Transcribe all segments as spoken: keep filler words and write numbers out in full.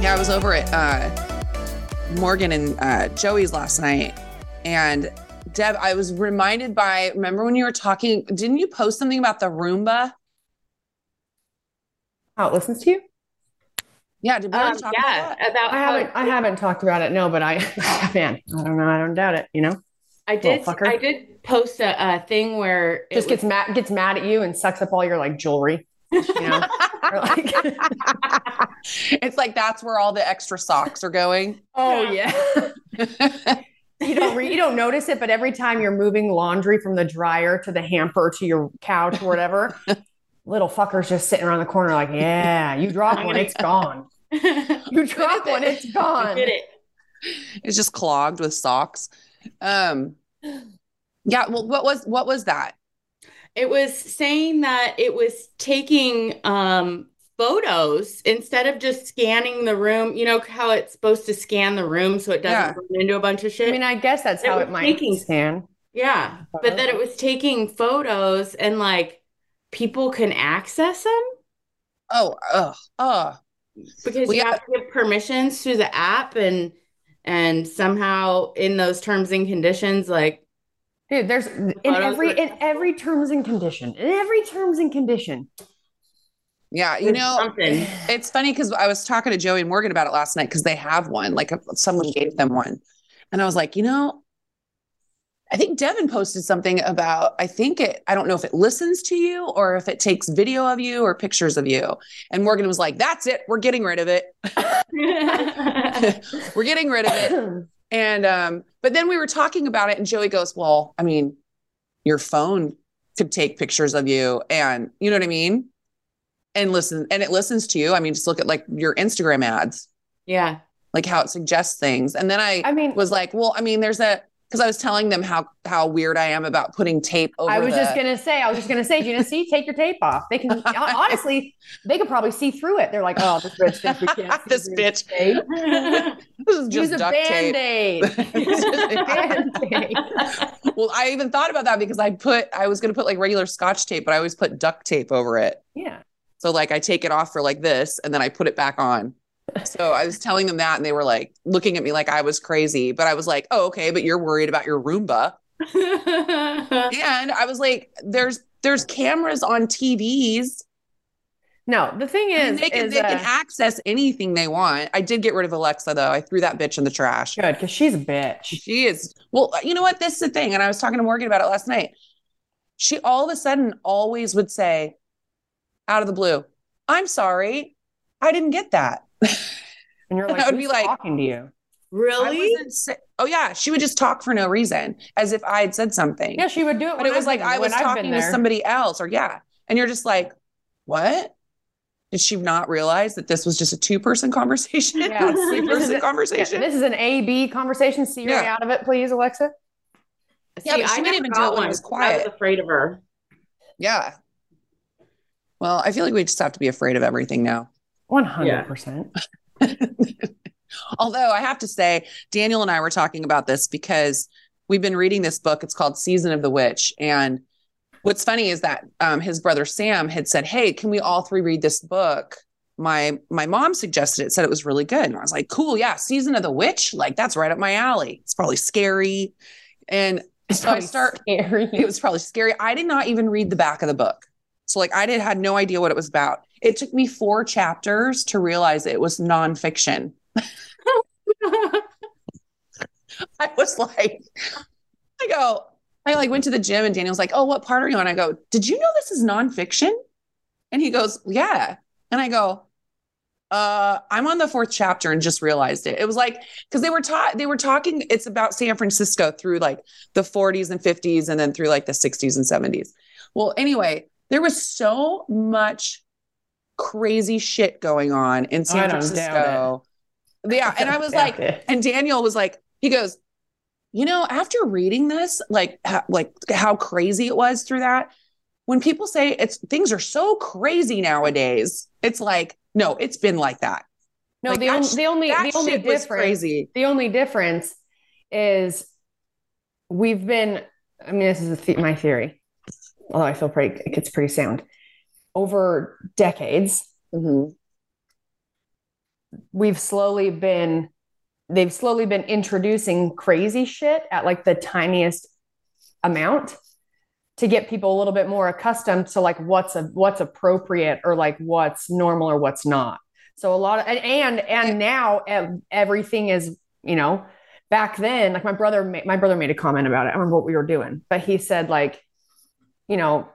Yeah, I was over at uh, Morgan and uh, Joey's last night, and Deb, I was reminded by, remember when you were talking, didn't you post something about the Roomba? How it listens to you? Yeah, did we um, talk yeah, about that? About I haven't, I haven't talked about it, no, but I, man, I don't know, I don't doubt it, you know? I did, I did post a, a thing where- Just it gets was- mad, gets mad at you and sucks up all your like jewelry. You know, like, it's like that's where all the extra socks are going. Oh yeah, you don't re- you don't notice it, but every time you're moving laundry from the dryer to the hamper to your couch or whatever, little fucker's just sitting around the corner like, yeah, you drop one, it's gone. You drop one, it's gone. Get it? It's just clogged with socks. Um, yeah. Well, what was what was that? It was saying that it was taking um, photos instead of just scanning the room. You know how it's supposed to scan the room so it doesn't yeah. run into a bunch of shit? I mean, I guess that's it how it might taking, scan. Yeah. Photos. But that it was taking photos and like people can access them. Oh, oh, oh. Because well, you yeah. have to give permissions through the app and and somehow in those terms and conditions, like, dude, there's in every in every terms and condition, in every terms and condition. Yeah, you know, something. It's funny because I was talking to Joey and Morgan about it last night because they have one, like someone gave them one. And I was like, you know, I think Devin posted something about, I think it, I don't know if it listens to you or if it takes video of you or pictures of you. And Morgan was like, that's it. We're getting rid of it. We're getting rid of it. And, um, but then we were talking about it and Joey goes, well, I mean, your phone could take pictures of you and you know what I mean? And listen, and it listens to you. I mean, just look at like your Instagram ads. Yeah. Like how it suggests things. And then I, I mean, was like, well, I mean, there's a, cause I was telling them how, how weird I am about putting tape over. I was the- just going to say, I was just going to say, Gina, see, take your tape off. They can, honestly, they could probably see through it. They're like, oh, this bitch thinks we can't see this bitch. This is just use a Band-Aid. Band-Aid. Well, I even thought about that because I put, I was going to put like regular Scotch tape, but I always put duct tape over it. Yeah. So like I take it off for like this and then I put it back on. So I was telling them that and they were like looking at me like I was crazy, but I was like, oh, okay. But you're worried about your Roomba. And I was like, there's, there's cameras on T Vs. No, the thing is, I mean, they can, is, they uh, can access anything they want. I did get rid of Alexa though. I threw that bitch in the trash. Good, because she's a bitch. She is. Well, you know what? This is the thing. And I was talking to Morgan about it last night. She all of a sudden always would say out of the blue, I'm sorry, I didn't get that. And you're like, and I would be like, talking to you. Really? Say- oh yeah. She would just talk for no reason as if I had said something. Yeah, she would do it. But it was I've like, been, I was talking to somebody else or yeah. And you're just like, what? Did she not realize that this was just a two-person conversation? Yeah, a three-person conversation. Yeah, this is an A B conversation. See your way out of it, please, Alexa. Yeah, See, but she I didn't even do it when it was quiet. I was afraid of her. Yeah. Well, I feel like we just have to be afraid of everything now. one hundred percent. Yeah. Although I have to say, Daniel and I were talking about this because we've been reading this book. It's called Season of the Witch, and what's funny is that um, his brother Sam had said, hey, can we all three read this book? My my mom suggested it, said it was really good. And I was like, cool, yeah, Season of the Witch? Like, that's right up my alley. It's probably scary. And So I start, scary. It was probably scary. I did not even read the back of the book. So like I did had no idea what it was about. It took me four chapters to realize it was nonfiction. I was like, I go, I like went to the gym and Daniel's like, oh, what part are you on? I go, did you know this is nonfiction? And he goes, yeah. And I go, uh, I'm on the fourth chapter and just realized it. It was like, cause they were taught, they were talking, it's about San Francisco through like the forties and fifties and then through like the sixties and seventies. Well, anyway, there was so much crazy shit going on in San Francisco. Yeah. And I was like, it. And Daniel was like, he goes, you know, after reading this, like, ha- like how crazy it was through that, when people say it's things are so crazy nowadays, it's like, no, it's been like that. No, like the, that on, the only, that the only difference, crazy. The only difference is we've been, I mean, this is a th- my theory, although I feel pretty, it gets pretty sound over decades. Mm-hmm. We've slowly been, they've slowly been introducing crazy shit at like the tiniest amount to get people a little bit more accustomed to like what's a, what's appropriate or like what's normal or what's not. So a lot of, and, and, and now everything is, you know, back then, like my brother, ma- my brother made a comment about it. I don't remember what we were doing, but he said like, you know,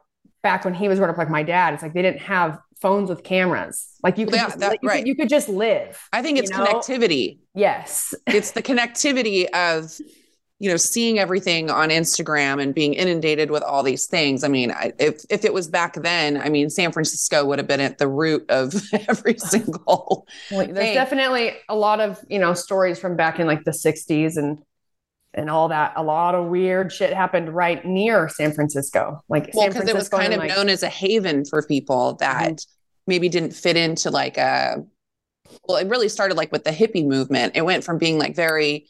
back when he was growing up, like my dad, it's like, they didn't have phones with cameras. Like you could, yeah, just, that, you, right. could you could just live. I think it's you know? connectivity. Yes. It's the connectivity of, you know, seeing everything on Instagram and being inundated with all these things. I mean, I, if, if it was back then, I mean, San Francisco would have been at the root of every single well, there's thing. Definitely a lot of, you know, stories from back in like the sixties and, and all that. A lot of weird shit happened right near San Francisco. Like, well, because it was kind of like, known as a haven for people that mm-hmm. maybe didn't fit into like a, well, it really started like with the hippie movement. It went from being like very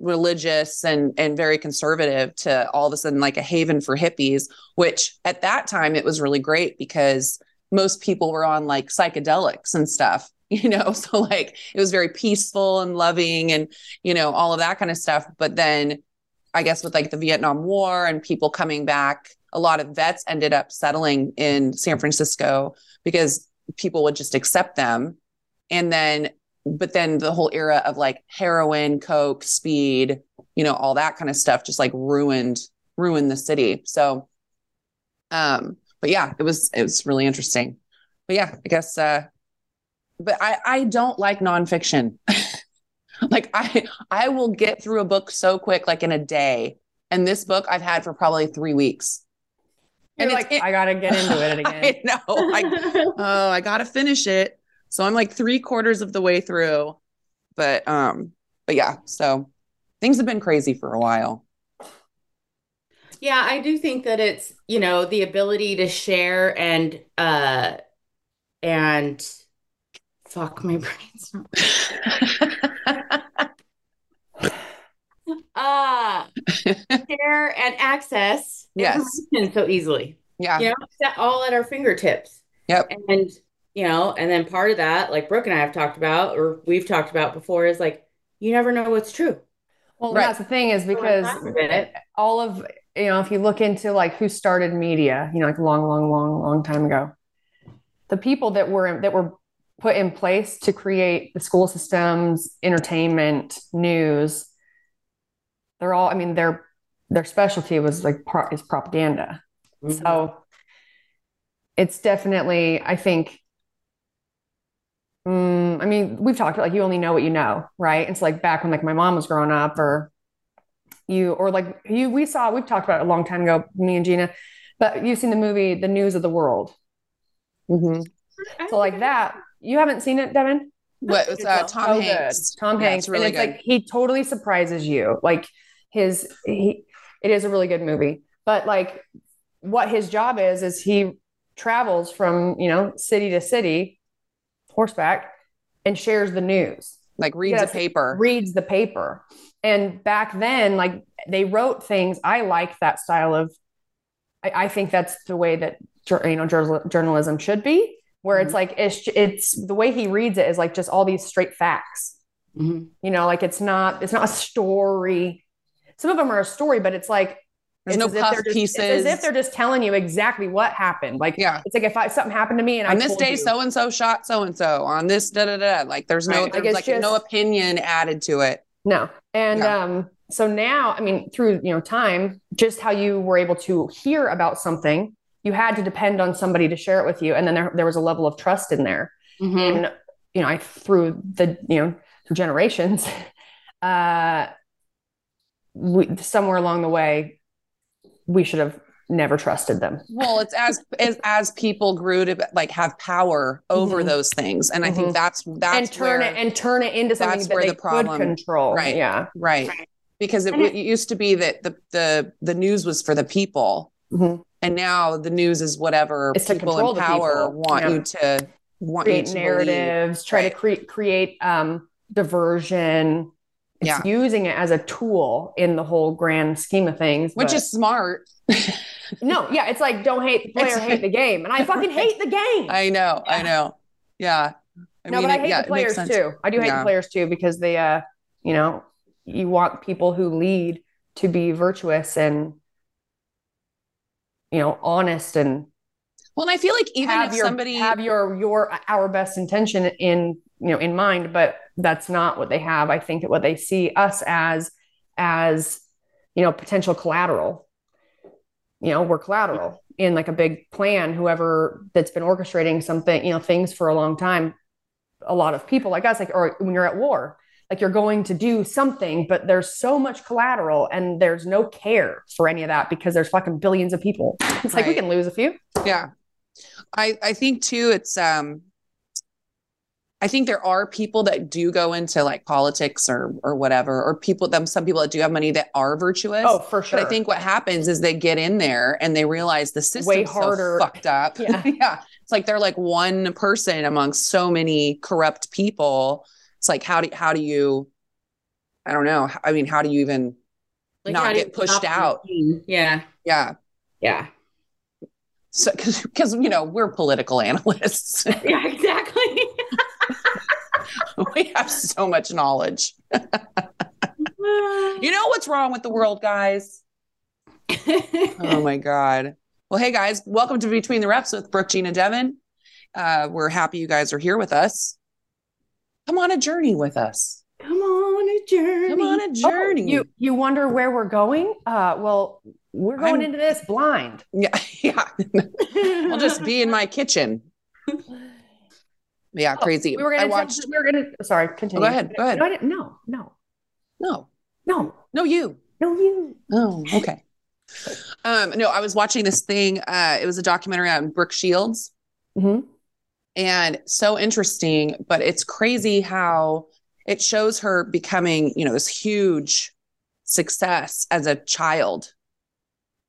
religious and, and very conservative to all of a sudden like a haven for hippies, which at that time it was really great because most people were on like psychedelics and stuff, you know? So like it was very peaceful and loving and, you know, all of that kind of stuff. But then I guess with like the Vietnam War and people coming back, a lot of vets ended up settling in San Francisco because people would just accept them. And then But then the whole era of like heroin, coke, speed, you know, all that kind of stuff just like ruined, ruined the city. So, um, but yeah, it was, it was really interesting. But yeah, I guess, uh, but I, I don't like nonfiction. Like I, I will get through a book so quick, like in a day. And this book I've had for probably three weeks. You're and like, it, I gotta get into it again. I know. I, oh, I gotta finish it. So I'm like three quarters of the way through, but, um, but yeah, so things have been crazy for a while. Yeah. I do think that it's, you know, the ability to share and, uh, and fuck my brain's not uh, share and access. Yes. So easily. Yeah. You know, it's all at our fingertips. Yep. And, you know, and then part of that, like Brooke and I have talked about, or we've talked about before, is like, you never know what's true. Well, right. That's the thing is because all of, you know, if you look into like who started media, you know, like long, long, long, long time ago, the people that were, that were put in place to create the school systems, entertainment, news, they're all, I mean, their, their specialty was like pro- is propaganda. Mm-hmm. So it's definitely, I think, Mm, I mean, we've talked about like, you only know what you know. Right. It's so, like back when like my mom was growing up or you, or like you, we saw, we've talked about it a long time ago, me and Gina, but you've seen the movie, The News of the World. Mm-hmm. So like that, you haven't seen it, Devin? What was uh, Tom oh, Hanks. Good. Tom yeah, Hanks. It's really and it's good. Like, he totally surprises you. Like his, he, it is a really good movie, but like what his job is, is he travels from, you know, city to city horseback and shares the news, like reads yes, a paper, reads the paper. And back then, like they wrote things. I like that style of, I, I think that's the way that, you know, journal, journalism should be, where mm-hmm. it's like, it's, it's the way he reads it is like just all these straight facts, mm-hmm. you know, like it's not, it's not a story. Some of them are a story, but it's like, There's it's no puff just, pieces. It's as if they're just telling you exactly what happened. Like, yeah. It's like if I, something happened to me and on I this told day, you, so-and-so shot so-and-so on this, da, da, da. Like there's no, right. there's like, like just, no opinion added to it. No. And, yeah. um, so now, I mean, through, you know, time, just how you were able to hear about something, you had to depend on somebody to share it with you. And then there, there was a level of trust in there. Mm-hmm. And, you know, I, through the, you know, through generations, uh, we, somewhere along the way, we should have never trusted them. Well, it's as, as, as people grew to like have power over mm-hmm. those things. And mm-hmm. I think that's, that's and turn where, it and turn it into something that's that where they the problem, could control. Right. Yeah. Right. Because it, it used to be that the, the, the news was for the people. Mm-hmm. And now the news is whatever it's people in power people. want yeah. you to want create you to narratives, believe. try right. to cre- create, um, diversion. It's yeah. using it as a tool in the whole grand scheme of things. Which is smart. No. Yeah. It's like, don't hate the player, hate the game. And I fucking hate the game. I know. Yeah. I know. Yeah. I no, mean, but I hate it, yeah, the players too. I do hate yeah. the players too, because they, uh, you know, you want people who lead to be virtuous and, you know, honest and. Well, and I feel like even have if your, somebody have your, your, our best intention in, you know, in mind, but that's not what they have. I think that what they see us as, as, you know, potential collateral, you know, we're collateral in like a big plan, whoever that's been orchestrating something, you know, things for a long time, a lot of people like us, like, or when you're at war, like you're going to do something, but there's so much collateral and there's no care for any of that because there's fucking billions of people. It's like, right. we can lose a few. Yeah. I, I think too, it's, um, I think there are people that do go into like politics or or whatever, or people them some people that do have money that are virtuous. Oh, for sure. But I think what happens is they get in there and they realize the system's way harder. So fucked up. Yeah. yeah. It's like they're like one person among so many corrupt people. It's like how do how do you I don't know. I mean, how do you even like not get pushed out? Yeah. Yeah. Yeah. So cuz cuz you know, we're political analysts. Yeah, exactly. We have so much knowledge. You know what's wrong with the world, guys? Oh, my God. Well, hey, guys, welcome to Between the Reps with Brooke, Jean, and Devin. Uh, we're happy you guys are here with us. Come on a journey with us. Come on a journey. Come on a journey. Oh, you, you wonder where we're going? Uh, well, we're going I'm, into this blind. Yeah. yeah. I'll just be in my kitchen. Yeah, crazy. Oh, we were gonna I watched. T- we were gonna. Sorry, continue. Oh, go ahead. Go ahead. No, I didn't, no, no, no, no, no. You. No, you. Oh, okay. um, no, I was watching this thing. Uh, it was a documentary on Brooke Shields, mm-hmm. and so interesting. But it's crazy how it shows her becoming, you know, this huge success as a child.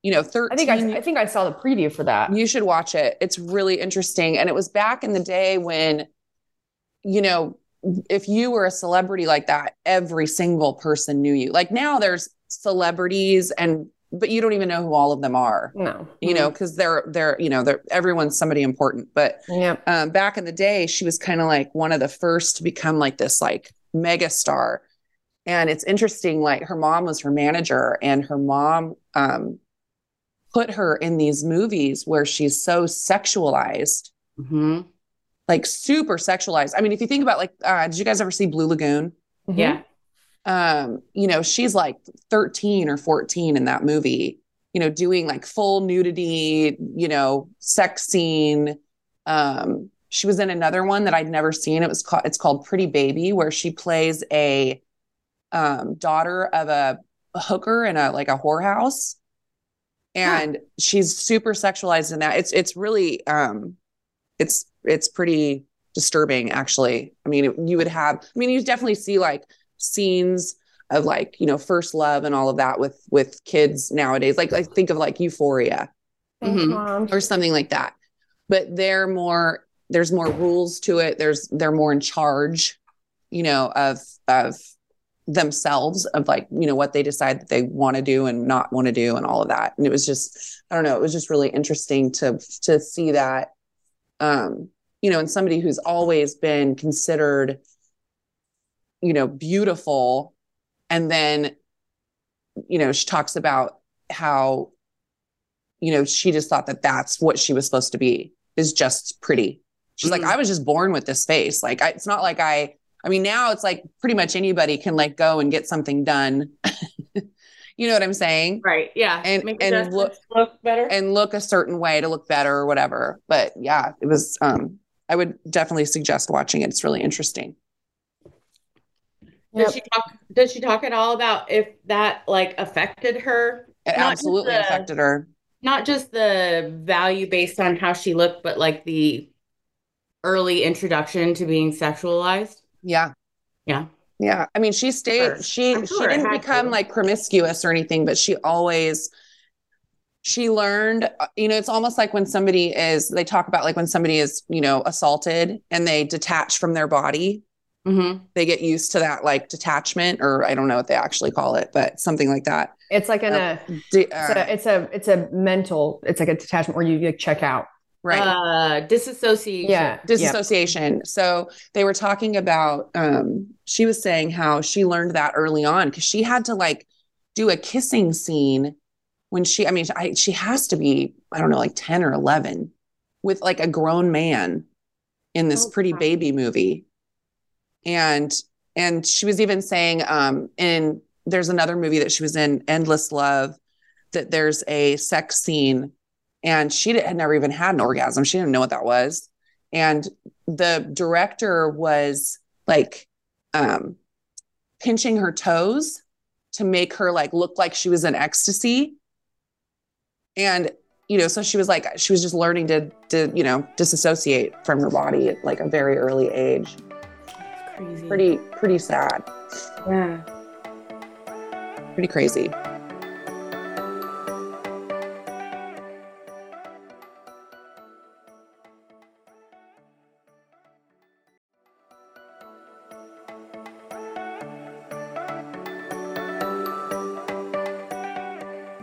You know, thirteen. I think I, I think I saw the preview for that. You should watch it. It's really interesting, and it was back in the day when. You know, if you were a celebrity like that, every single person knew you. Like now there's celebrities and, but you don't even know who all of them are. No. You mm-hmm. know, cause they're, they're, you know, they're, everyone's somebody important, but yeah. um, back in the day, she was kind of like one of the first to become like this, like mega star. And it's interesting. Like her mom was her manager and her mom um, put her in these movies where she's so sexualized. Mm-hmm. Like super sexualized. I mean, if you think about like, uh, did you guys ever see Blue Lagoon? Mm-hmm. Yeah. Um, you know, she's like thirteen or fourteen in that movie, you know, doing like full nudity, you know, sex scene. Um, she was in another one that I'd never seen. It was called, it's called Pretty Baby, where she plays a, um, daughter of a, a hooker in a, like a whorehouse. And huh. she's super sexualized in that. It's, it's really, um, it's, it's pretty disturbing, actually. I mean, it, you would have, I mean, you definitely see like scenes of like, you know, first love and all of that with, with kids nowadays. Like, like think of like Euphoria mm-hmm. or something like that, but they're more, there's more rules to it. There's, they're more in charge, you know, of, of themselves, of like, you know, what they decide that they want to do and not want to do and all of that. And it was just, I don't know. It was just really interesting to, to see that, um, you know, and somebody who's always been considered, you know, beautiful. And then, you know, she talks about how, you know, she just thought that that's what she was supposed to be, is just pretty. She's mm-hmm. like, I was just born with this face. Like, I, it's not like I, I mean, now it's like pretty much anybody can like go and get something done. You know what I'm saying? Right. Yeah. And, Make and look, look better and look a certain way to look better or whatever. But yeah, it was, um, I would definitely suggest watching it. It's really interesting. Does yep. she talk, does she talk at all about if that like affected her? It not absolutely the, affected her. Not just the value based on how she looked, but like the early introduction to being sexualized. Yeah. Yeah. Yeah. I mean, she stayed, sure. she, sure she didn't become to. like promiscuous or anything, but she always, she learned, you know, it's almost like when somebody is, they talk about like when somebody is, you know, assaulted and they detach from their body, mm-hmm. they get used to that like detachment, or I don't know what they actually call it, but something like that. It's like an, uh, a, de- uh, it's a, it's a mental, it's like a detachment where you like check out. Right. Uh, disassociation. Yeah. Disassociation. Yep. So they were talking about, um, she was saying how she learned that early on, cause she had to like do a kissing scene when she, I mean, I, she has to be, I don't know, like ten or eleven with like a grown man in this oh, Pretty God. Baby movie. And, and she was even saying, um, in, there's another movie that she was in, Endless Love, that there's a sex scene. And she had never even had an orgasm. She didn't know what that was. And the director was like um, pinching her toes to make her like look like she was in ecstasy. And, you know, so she was like, she was just learning to, to you know, disassociate from her body at like a very early age. That's crazy. Pretty, pretty sad. Yeah. Pretty crazy.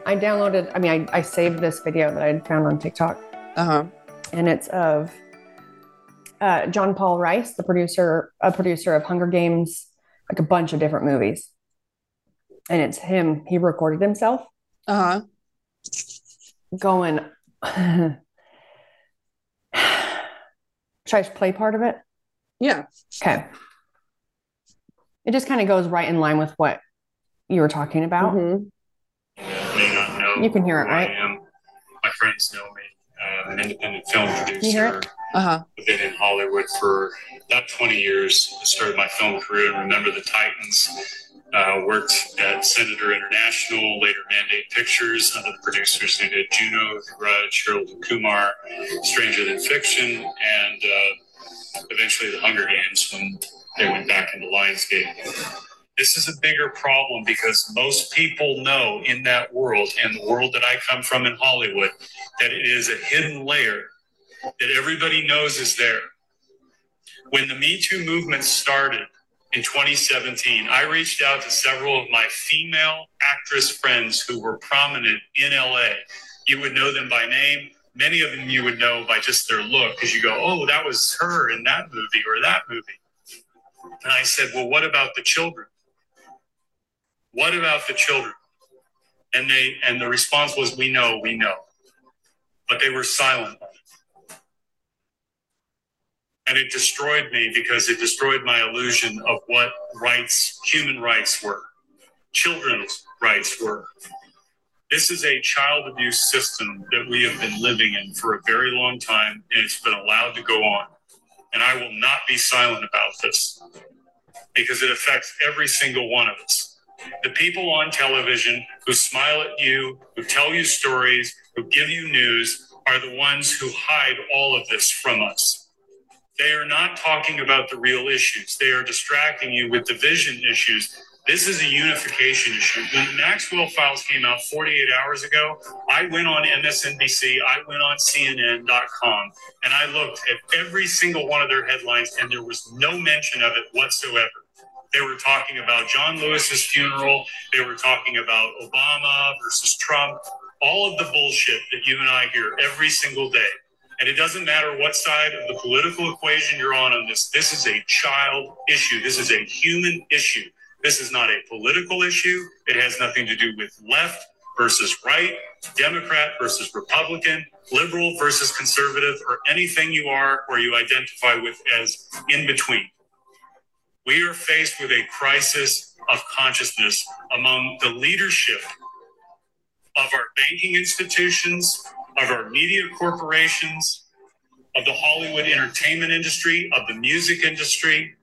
I downloaded, I mean, I, I saved this video that I had found on TikTok. Uh-huh. And it's of uh, John Paul Rice, the producer, a producer of Hunger Games, like a bunch of different movies. And it's him. He recorded himself. Uh-huh. Going, should I play part of it? Yeah. Okay. It just kind of goes right in line with what you were talking about. Mm-hmm. May not know you can hear it, right? I am. My friends know me. I'm an independent film producer. Uh-huh. I've been in Hollywood for about twenty years. I started my film career in Remember the Titans. Uh, worked at Senator International, later Mandate Pictures, under the producers who did Juno, The Grudge, Harold and Kumar, Stranger Than Fiction, and uh, eventually The Hunger Games when they went back into Lionsgate. This is a bigger problem because most people know in that world, and the world that I come from in Hollywood, that it is a hidden layer that everybody knows is there. When the Me Too movement started in twenty seventeen, I reached out to several of my female actress friends who were prominent in L A. You would know them by name. Many of them you would know by just their look, because you go, oh, that was her in that movie or that movie. And I said, well, what about the children? What about the children? And they and the response was, we know, we know. But they were silent. And it destroyed me because it destroyed my illusion of what rights, human rights were, children's rights were. This is a child abuse system that we have been living in for a very long time, and it's been allowed to go on. And I will not be silent about this because it affects every single one of us. The people on television who smile at you, who tell you stories, who give you news, are the ones who hide all of this from us. They are not talking about the real issues. They are distracting you with division issues. This is a unification issue. When the Maxwell files came out forty-eight hours ago, I went on M S N B C, I went on C N N dot com, and I looked at every single one of their headlines, and there was no mention of it whatsoever. They were talking about John Lewis's funeral. They were talking about Obama versus Trump, all of the bullshit that you and I hear every single day. And it doesn't matter what side of the political equation you're on on this. This is a child issue. This is a human issue. This is not a political issue. It has nothing to do with left versus right, Democrat versus Republican, liberal versus conservative, or anything you are or you identify with as in between. We are faced with a crisis of consciousness among the leadership of our banking institutions, of our media corporations, of the Hollywood entertainment industry, of the music industry.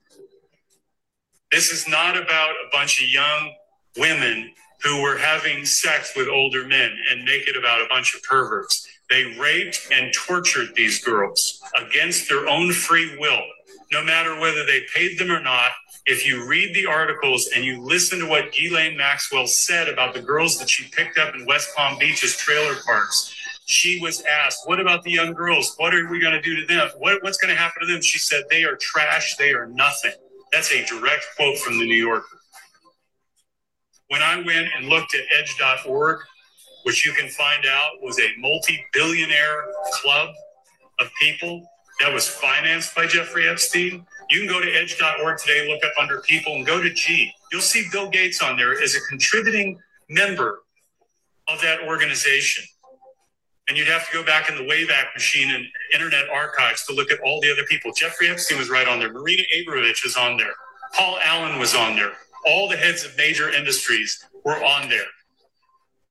This is not about a bunch of young women who were having sex with older men and make it about a bunch of perverts. They raped and tortured these girls against their own free will, no matter whether they paid them or not. If you read the articles and you listen to what Ghislaine Maxwell said about the girls that she picked up in West Palm Beach's trailer parks, she was asked, what about the young girls? What are we going to do to them? What, what's going to happen to them? She said, they are trash. They are nothing. That's a direct quote from the New Yorker. When I went and looked at edge dot org, which you can find out was a multi-billionaire club of people that was financed by Jeffrey Epstein, you can go to edge dot org today, look up under people, and go to G. You'll see Bill Gates on there as a contributing member of that organization. And you'd have to go back in the Wayback Machine and Internet Archives to look at all the other people. Jeffrey Epstein was right on there. Marina Abramovich is on there. Paul Allen was on there. All the heads of major industries were on there.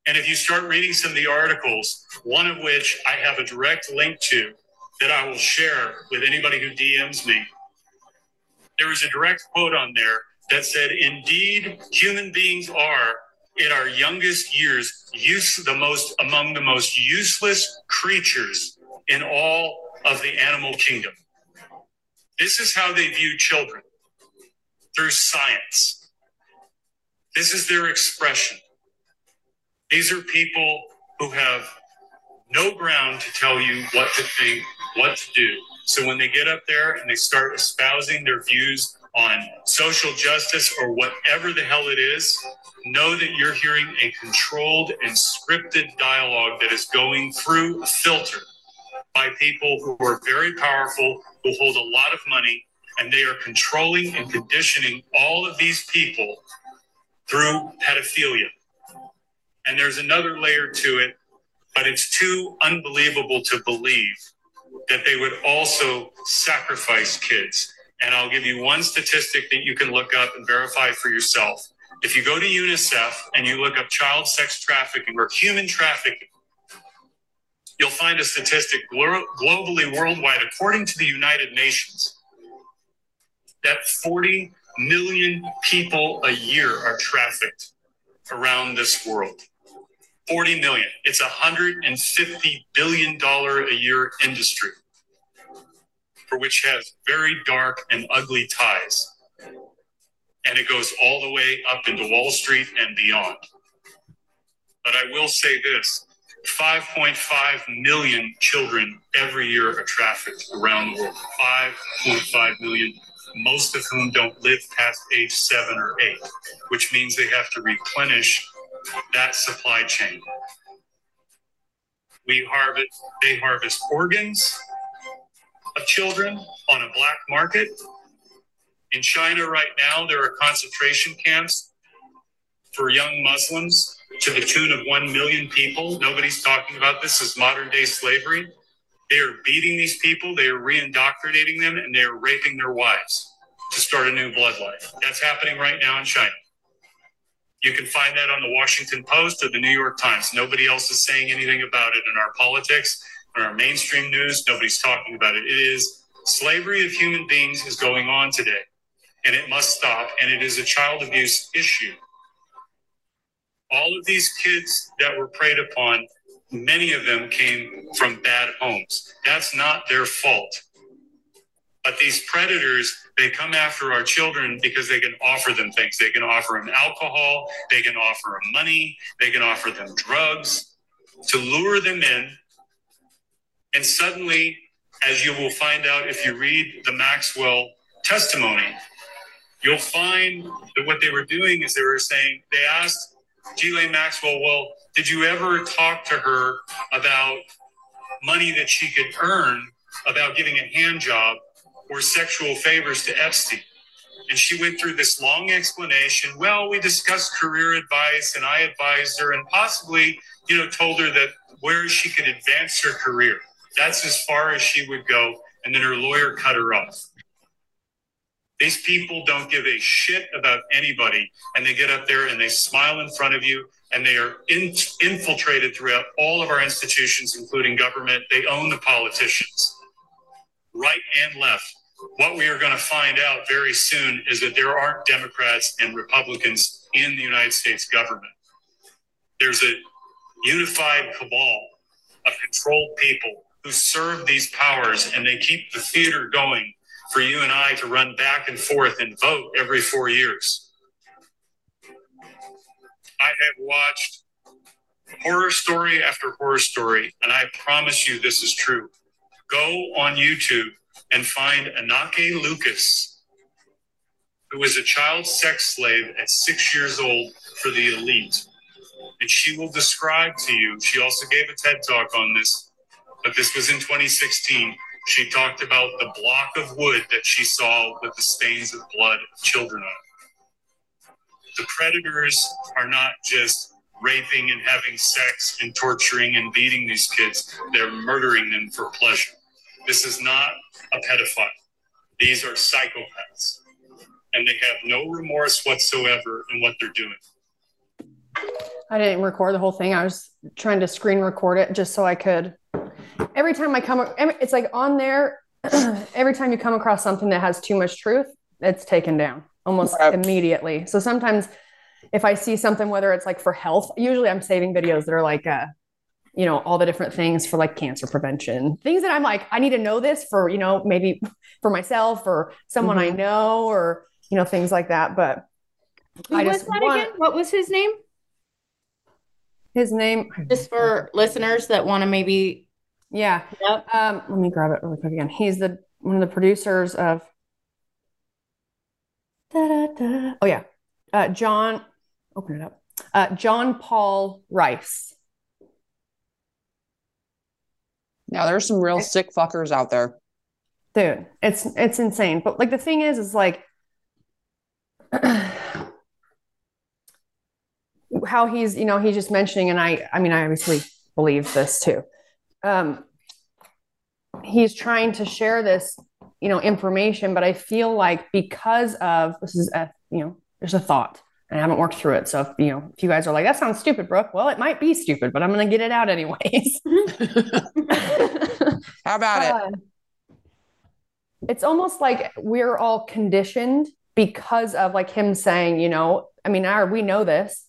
And if you start reading some of the articles, one of which I have a direct link to that I will share with anybody who D Ms me, there was a direct quote on there that said, indeed, human beings are, in our youngest years, use the most among the most useless creatures in all of the animal kingdom. This is how they view children, through science. This is their expression. These are people who have no ground to tell you what to think, what to do. So when they get up there and they start espousing their views on social justice or whatever the hell it is, know that you're hearing a controlled and scripted dialogue that is going through a filter by people who are very powerful, who hold a lot of money, and they are controlling and conditioning all of these people through pedophilia. And there's another layer to it, but it's too unbelievable to believe that they would also sacrifice kids. And I'll give you one statistic that you can look up and verify for yourself. If you go to UNICEF and you look up child sex trafficking or human trafficking, you'll find a statistic glo- globally, worldwide, according to the United Nations, that forty million people a year are trafficked around this world. forty million. It's a one hundred fifty billion dollars a year industry, for which has very dark and ugly ties. And it goes all the way up into Wall Street and beyond. But I will say this, five point five million children every year are trafficked around the world. five point five million, most of whom don't live past age seven or eight, which means they have to replenish that supply chain. We harvest, they harvest organs of children on a black market. In China right now, there are concentration camps for young Muslims to the tune of one million people. Nobody's talking about this as modern day slavery. They are beating these people, they are re-indoctrinating them, and they are raping their wives to start a new bloodline. That's happening right now in China. You can find that on the Washington Post or the New York Times. Nobody else is saying anything about it in our politics, in our mainstream news. Nobody's talking about it. It is slavery of human beings is going on today, and it must stop, and it is a child abuse issue. All of these kids that were preyed upon, many of them came from bad homes. That's not their fault. But these predators, they come after our children because they can offer them things. They can offer them alcohol. They can offer them money. They can offer them drugs to lure them in. And suddenly, as you will find out if you read the Maxwell testimony, you'll find that what they were doing is they were saying, they asked Ghislaine Maxwell, well, did you ever talk to her about money that she could earn about giving a hand job or sexual favors to Epstein? And she went through this long explanation. Well, we discussed career advice and I advised her and possibly, you know, told her that where she could advance her career. That's as far as she would go. And then her lawyer cut her off. These people don't give a shit about anybody. And they get up there and they smile in front of you. And they are in- infiltrated throughout all of our institutions, including government. They own the politicians, right and left. What we are going to find out very soon is that there aren't Democrats and Republicans in the United States government. There's a unified cabal of controlled people who serve these powers, and they keep the theater going for you and I to run back and forth and vote every four years. I have watched horror story after horror story, and I promise you this is true. Go on YouTube and find Anake Lucas, who was a child sex slave at six years old for the elite. And she will describe to you, she also gave a TED Talk on this, but this was in twenty sixteen. She talked about the block of wood that she saw with the stains of blood of children on it. The predators are not just raping and having sex and torturing and beating these kids. They're murdering them for pleasure. This is not a pedophile. These are psychopaths, and they have no remorse whatsoever in what they're doing. I didn't record the whole thing. I was trying to screen record it just so I could. Every time I come, it's like on there. Every time you come across something that has too much truth, it's taken down almost yep. immediately. So sometimes if I see something, whether it's like for health, usually I'm saving videos that are like, uh, you know, all the different things for like cancer prevention, things that I'm like, I need to know this for, you know, maybe for myself or someone mm-hmm. I know, or, you know, things like that. But Who I was just that want... again? What was his name? His name, just for listeners that want to maybe. Yeah. Yep. Um, let me grab it really quick again. He's the, one of the producers of. Da-da-da. Oh yeah. Uh, John, open it up. Uh, John Paul Rice. Now there's some real sick fuckers out there. Dude, it's, it's insane. But like, the thing is, is like how he's, you know, he's just mentioning, and I, I mean, I obviously believe this too. Um, he's trying to share this, you know, information, but I feel like because of, this is a, you know, there's a thought and I haven't worked through it. So if, you know, if you guys are like, that sounds stupid, Brooke, well, it might be stupid, but I'm going to get it out anyways. How about it? Uh, it's almost like we're all conditioned because of like him saying, you know, I mean, our, we know this.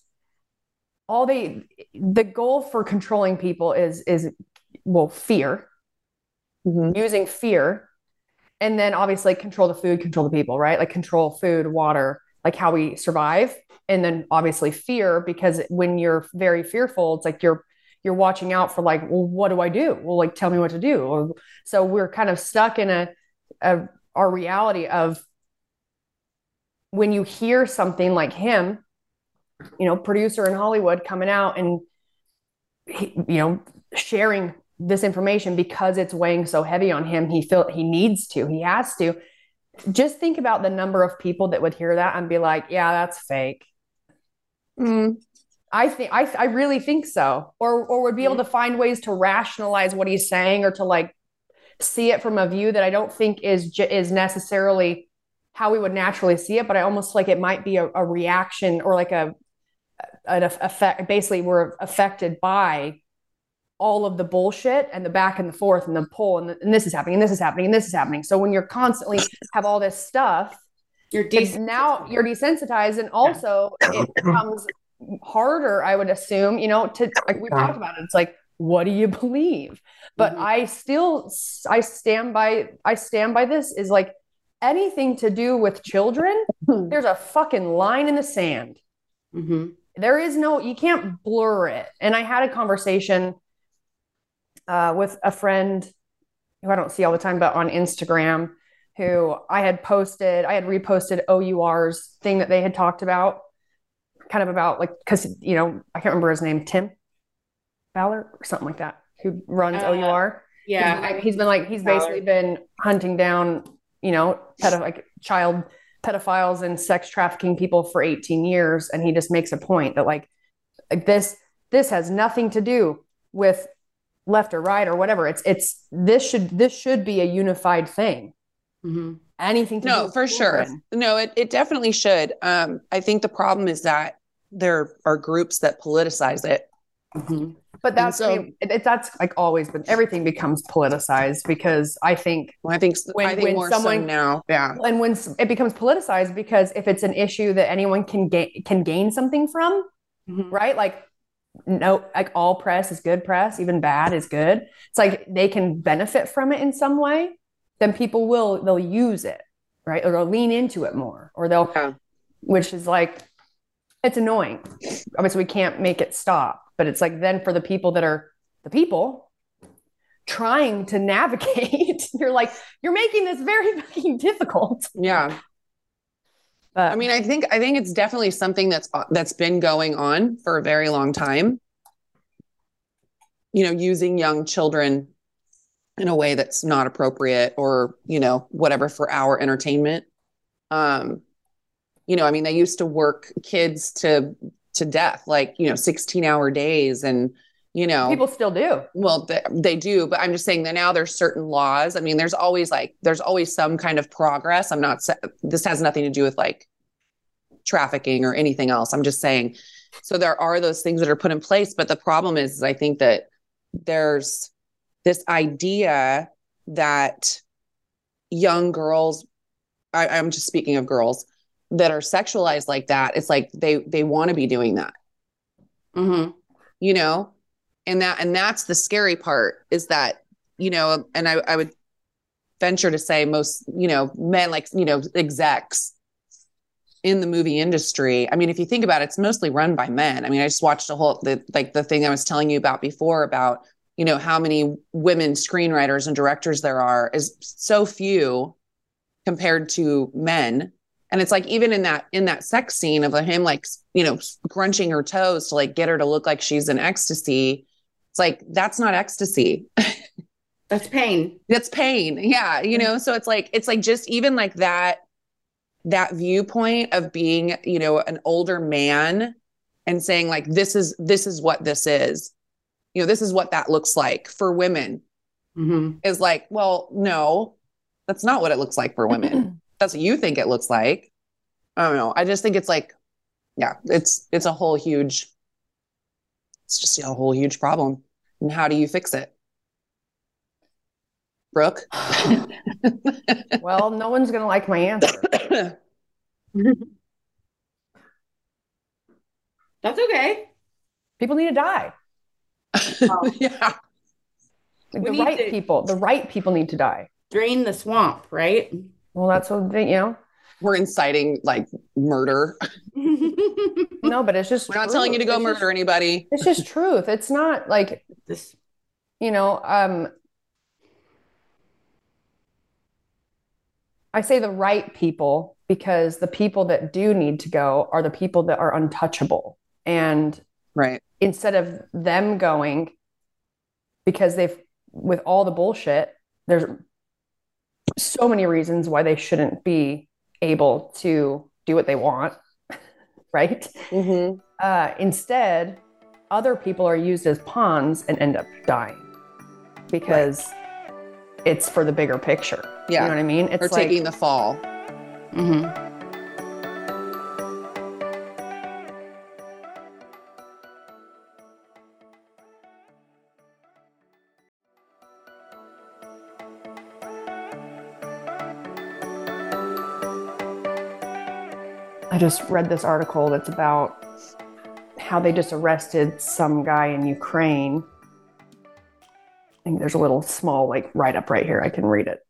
All they, the goal for controlling people is, is, well, fear, mm-hmm. using fear. And then obviously control the food, control the people, right? Like control food, water, like how we survive. And then obviously fear, because when you're very fearful, it's like you're, you're watching out for like, well, what do I do? Well, like, tell me what to do. Or, so we're kind of stuck in a, a, our reality of when you hear something like him, you know, producer in Hollywood coming out and, he, you know, sharing this information because it's weighing so heavy on him. He feel he needs to, he has to. Just think about the number of people that would hear that and be like, yeah, that's fake. Mm. I think, I, I really think so. Or, or would be able to find ways to rationalize what he's saying or to like see it from a view that I don't think is, is necessarily how we would naturally see it. But I almost like it might be a, a reaction or like a, an effect. Basically we're affected by all of the bullshit and the back and the forth and the pull and, the, and this is happening and this is happening and this is happening. So when you're constantly have all this stuff, you're des- now you're desensitized. And also it becomes harder, I would assume, you know, to like we talked about it. It's like, what do you believe? But mm-hmm. I still, I stand by, I stand by this is like anything to do with children. There's a fucking line in the sand. Mm-hmm. There is no, you can't blur it. And I had a conversation uh, with a friend who I don't see all the time, but on Instagram, who I had posted, I had reposted O U R's thing that they had talked about. Kind of about like, cause you know, I can't remember his name, Tim Ballard or something like that, who runs uh, O U R. Yeah. He's been like, he's basically been hunting down, you know, pedo- like child pedophiles and sex trafficking people for eighteen years. And he just makes a point that like, like this, this has nothing to do with left or right or whatever. It's, it's, this should, this should be a unified thing. Mm-hmm. Anything to no, do with for children. Sure. No, it, it definitely should. Um, I think the problem is that there are groups that politicize it. Mm-hmm. But that's, so, I mean, it, it, that's like always been, everything becomes politicized because I think, well, I think, when, I think when more someone so now, yeah. And when it becomes politicized, because if it's an issue that anyone can gain, can gain something from, mm-hmm. right? Like, no, like all press is good press, even bad is good. It's like they can benefit from it in some way. Then people will, they'll use it, right? Or they'll lean into it more, or they'll, yeah. which is like, it's annoying. Obviously we can't make it stop, but it's like, then for the people that are the people trying to navigate, you're like, you're making this very fucking difficult. Yeah. But, I mean, I think, I think it's definitely something that's, that's been going on for a very long time, you know, using young children in a way that's not appropriate or, you know, whatever for our entertainment. Um, you know, I mean, they used to work kids to, to death, like, you know, sixteen hour days and, you know, people still do. Well, they, they do, but I'm just saying that now there's certain laws. I mean, there's always like, there's always some kind of progress. I'm not, this has nothing to do with like trafficking or anything else. I'm just saying, so there are those things that are put in place, but the problem is, is I think that there's this idea that young girls, I, I'm just speaking of girls that are sexualized like that. It's like, they, they want to be doing that, mm-hmm. you know, and that, and that's the scary part is that, you know, and I, I would venture to say most, you know, men like, you know, execs in the movie industry. I mean, if you think about it, it's mostly run by men. I mean, I just watched a whole, the, like the thing I was telling you about before about, you know, how many women screenwriters and directors there are is so few compared to men. And it's like, even in that, in that sex scene of him, like, you know, crunching her toes to like get her to look like she's in ecstasy. It's like, that's not ecstasy. That's pain. That's pain. Yeah. You know? So it's like, it's like just even like that, that viewpoint of being, you know, an older man and saying like, this is, this is what this is. You know, this is what that looks like for women mm-hmm. is like, well, no, that's not what it looks like for women. That's what you think it looks like. I don't know. I just think it's like, yeah, it's, it's a whole huge, it's just a whole huge problem. And how do you fix it? Brooke? Well, no one's going to like my answer. That's okay. People need to die. Um, yeah. Like the right people, the right people need to die. Drain the swamp, right? Well, that's what they, you know. We're inciting like murder. No, but it's just, we're truth. Not telling you to go it's murder just, anybody. It's just truth. It's not like this, you know, um, I say the right people because the people that do need to go are the people that are untouchable. And right. Instead of them going, because they've, with all the bullshit, there's so many reasons why they shouldn't be able to do what they want, right? Mm-hmm. Uh, instead, other people are used as pawns and end up dying because right. It's for the bigger picture. Yeah. You know what I mean? It's or like, taking the fall. Mm-hmm. I just read this article that's about how they just arrested some guy in Ukraine. I think there's a little small like write-up right here. I can read it.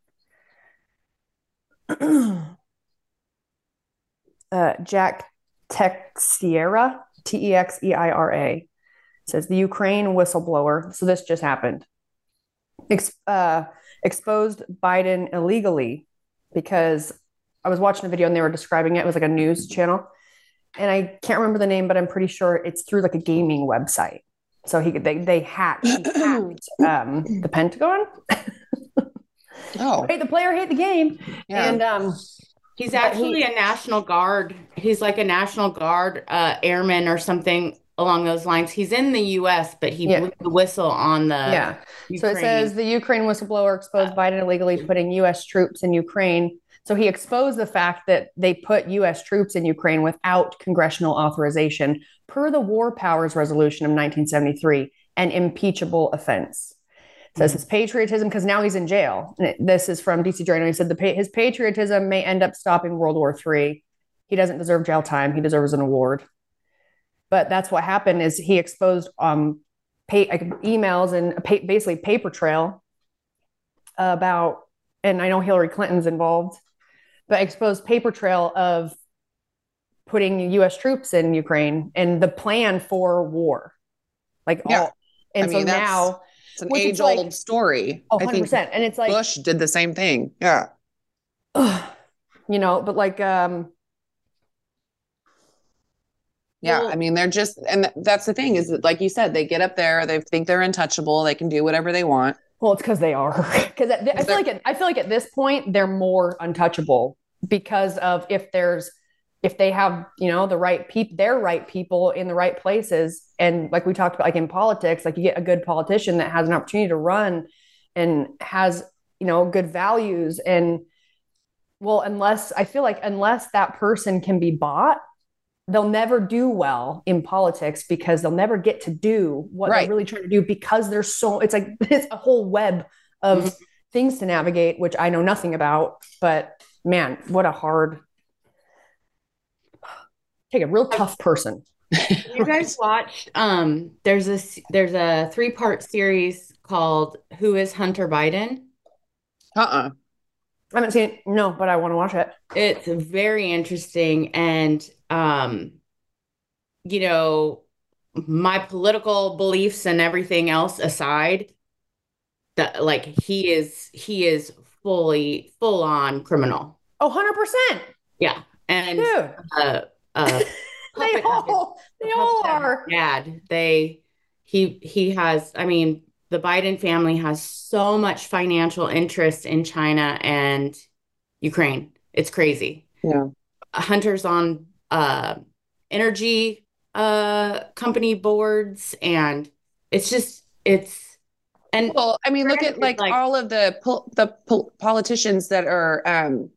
uh, Jack Teixeira, T E X E I R A, says the Ukraine whistleblower. So this just happened. Ex- uh, exposed Biden illegally because I was watching a video and they were describing it. It was like a news channel and I can't remember the name, but I'm pretty sure it's through like a gaming website. So he could, they, they hacked, he hacked um, the Pentagon. Oh, hey, the player hate the game. Yeah. And um, He's actually he, a National Guard. He's like a National Guard uh, airman or something along those lines. He's in the U S, but he yeah. blew the whistle on the Yeah. Ukraine. So it says the Ukraine whistleblower exposed uh, Biden illegally putting U S troops in Ukraine. So he exposed the fact that they put U S troops in Ukraine without congressional authorization per the War Powers Resolution of nineteen seventy-three, an impeachable offense. So this is patriotism, because now he's in jail. This is from D C Drainer. He said the pa- his patriotism may end up stopping World War Three. He doesn't deserve jail time. He deserves an award. But that's what happened is he exposed um, pay- emails and a pa- basically paper trail about, and I know Hillary Clinton's involved, but exposed paper trail of putting U S troops in Ukraine and the plan for war. Like, yeah. all, and I so mean, now... It's an age old like, story. Oh, one hundred percent. I think and it's like Bush did the same thing. Yeah. Ugh, you know, but like, um, yeah, well, I mean, they're just, and th- that's the thing is that, like you said, they get up there, they think they're untouchable. They can do whatever they want. Well, it's cause they are. Cause I, I feel like, at, I feel like at this point they're more untouchable because of if there's, if they have, you know, the right people, their right people in the right places. And like we talked about, like in politics, like you get a good politician that has an opportunity to run and has, you know, good values. And well, unless I feel like unless that person can be bought, they'll never do well in politics because they'll never get to do what right. they're really trying to do because there's so it's like it's a whole web of mm-hmm. things to navigate, which I know nothing about, but man, what a hard Take a real tough person. You guys watched, um, there's a, there's a three part series called Who is Hunter Biden? Uh-uh. I haven't seen it. No, but I want to watch it. It's very interesting. And, um, you know, my political beliefs and everything else aside, that like he is, he is fully full on criminal. Oh, one hundred percent. Yeah. And, Dude. uh, Uh, they all, they all are. Dad, they, he, he has. I mean, the Biden family has so much financial interest in China and Ukraine. It's crazy. Yeah, Hunter's on uh, energy uh, company boards, and it's just it's. And well, I mean, look at like, like all of the pol- the pol- politicians that are. Um,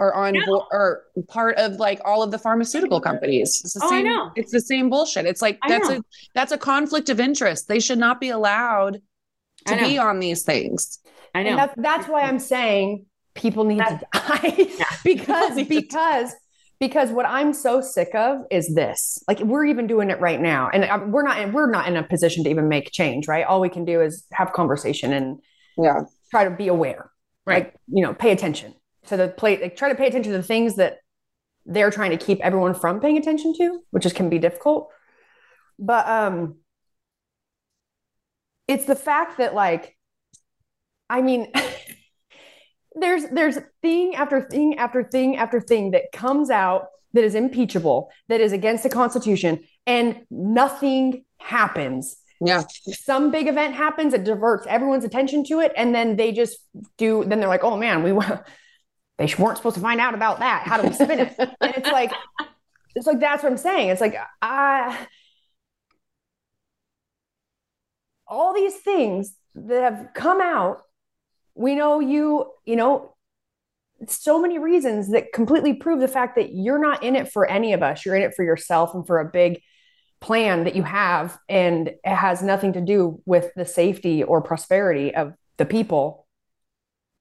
Or on no. bo- or part of like all of the pharmaceutical companies. It's the oh, same, I know. It's the same bullshit. It's like I that's know. a that's a conflict of interest. They should not be allowed to be on these things. I know. And that's, that's why I'm saying people need that's, to die yeah. because because because what I'm so sick of is this. Like we're even doing it right now, and we're not we're not in a position to even make change. Right? All we can do is have conversation and yeah. try to be aware. Right? Like, you know, pay attention. So the play, like, try to pay attention to the things that they're trying to keep everyone from paying attention to, which just can be difficult. But um, it's the fact that, like, I mean, there's there's thing after thing after thing after thing that comes out that is impeachable, that is against the Constitution, and nothing happens. Yeah. Some big event happens, it diverts everyone's attention to it, and then they just do. Then they're like, oh man, we want. They weren't supposed to find out about that. How do we spin it? And it's like, it's like, that's what I'm saying. It's like, I, all these things that have come out, we know you, you know, so many reasons that completely prove the fact that you're not in it for any of us. You're in it for yourself and for a big plan that you have, and it has nothing to do with the safety or prosperity of the people,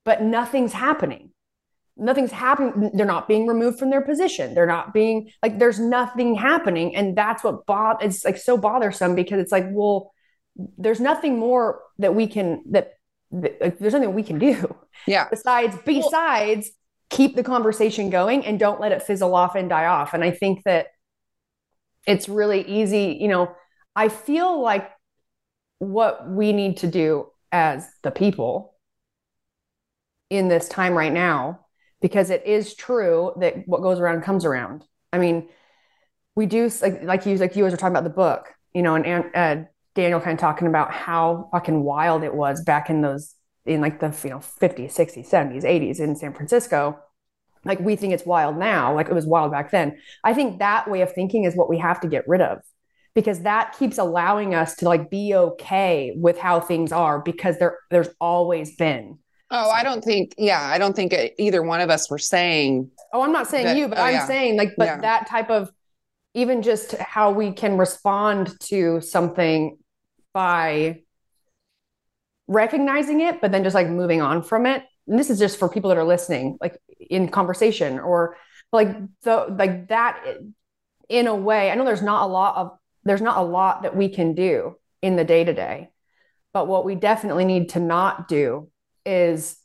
but nothing's happening. Nothing's happening. They're not being removed from their position. They're not being like, there's nothing happening. And that's what Bob, it's like so bothersome because it's like, well, there's nothing more that we can, that, that there's nothing we can do. Yeah. Besides, besides well, keep the conversation going and don't let it fizzle off and die off. And I think that it's really easy. You know, I feel like what we need to do as the people in this time right now, because it is true that what goes around comes around. I mean, we do like, like you, like you guys were talking about the book, you know, and uh, Daniel kind of talking about how fucking wild it was back in those, in like the, you know, fifties, sixties, seventies, eighties in San Francisco, Like, we think it's wild now, like it was wild back then. I think that way of thinking is what we have to get rid of, because that keeps allowing us to like be okay with how things are, because there there's always been. Oh, so, I don't think, yeah, I don't think either one of us were saying. Oh, I'm not saying that, you, but oh, I'm yeah. saying like, but yeah. that type of, even just how we can respond to something by recognizing it, but then just like moving on from it. And this is just for people that are listening, like in conversation or like, so like that in a way, I know there's not a lot of, there's not a lot that we can do in the day to day, but what we definitely need to not do is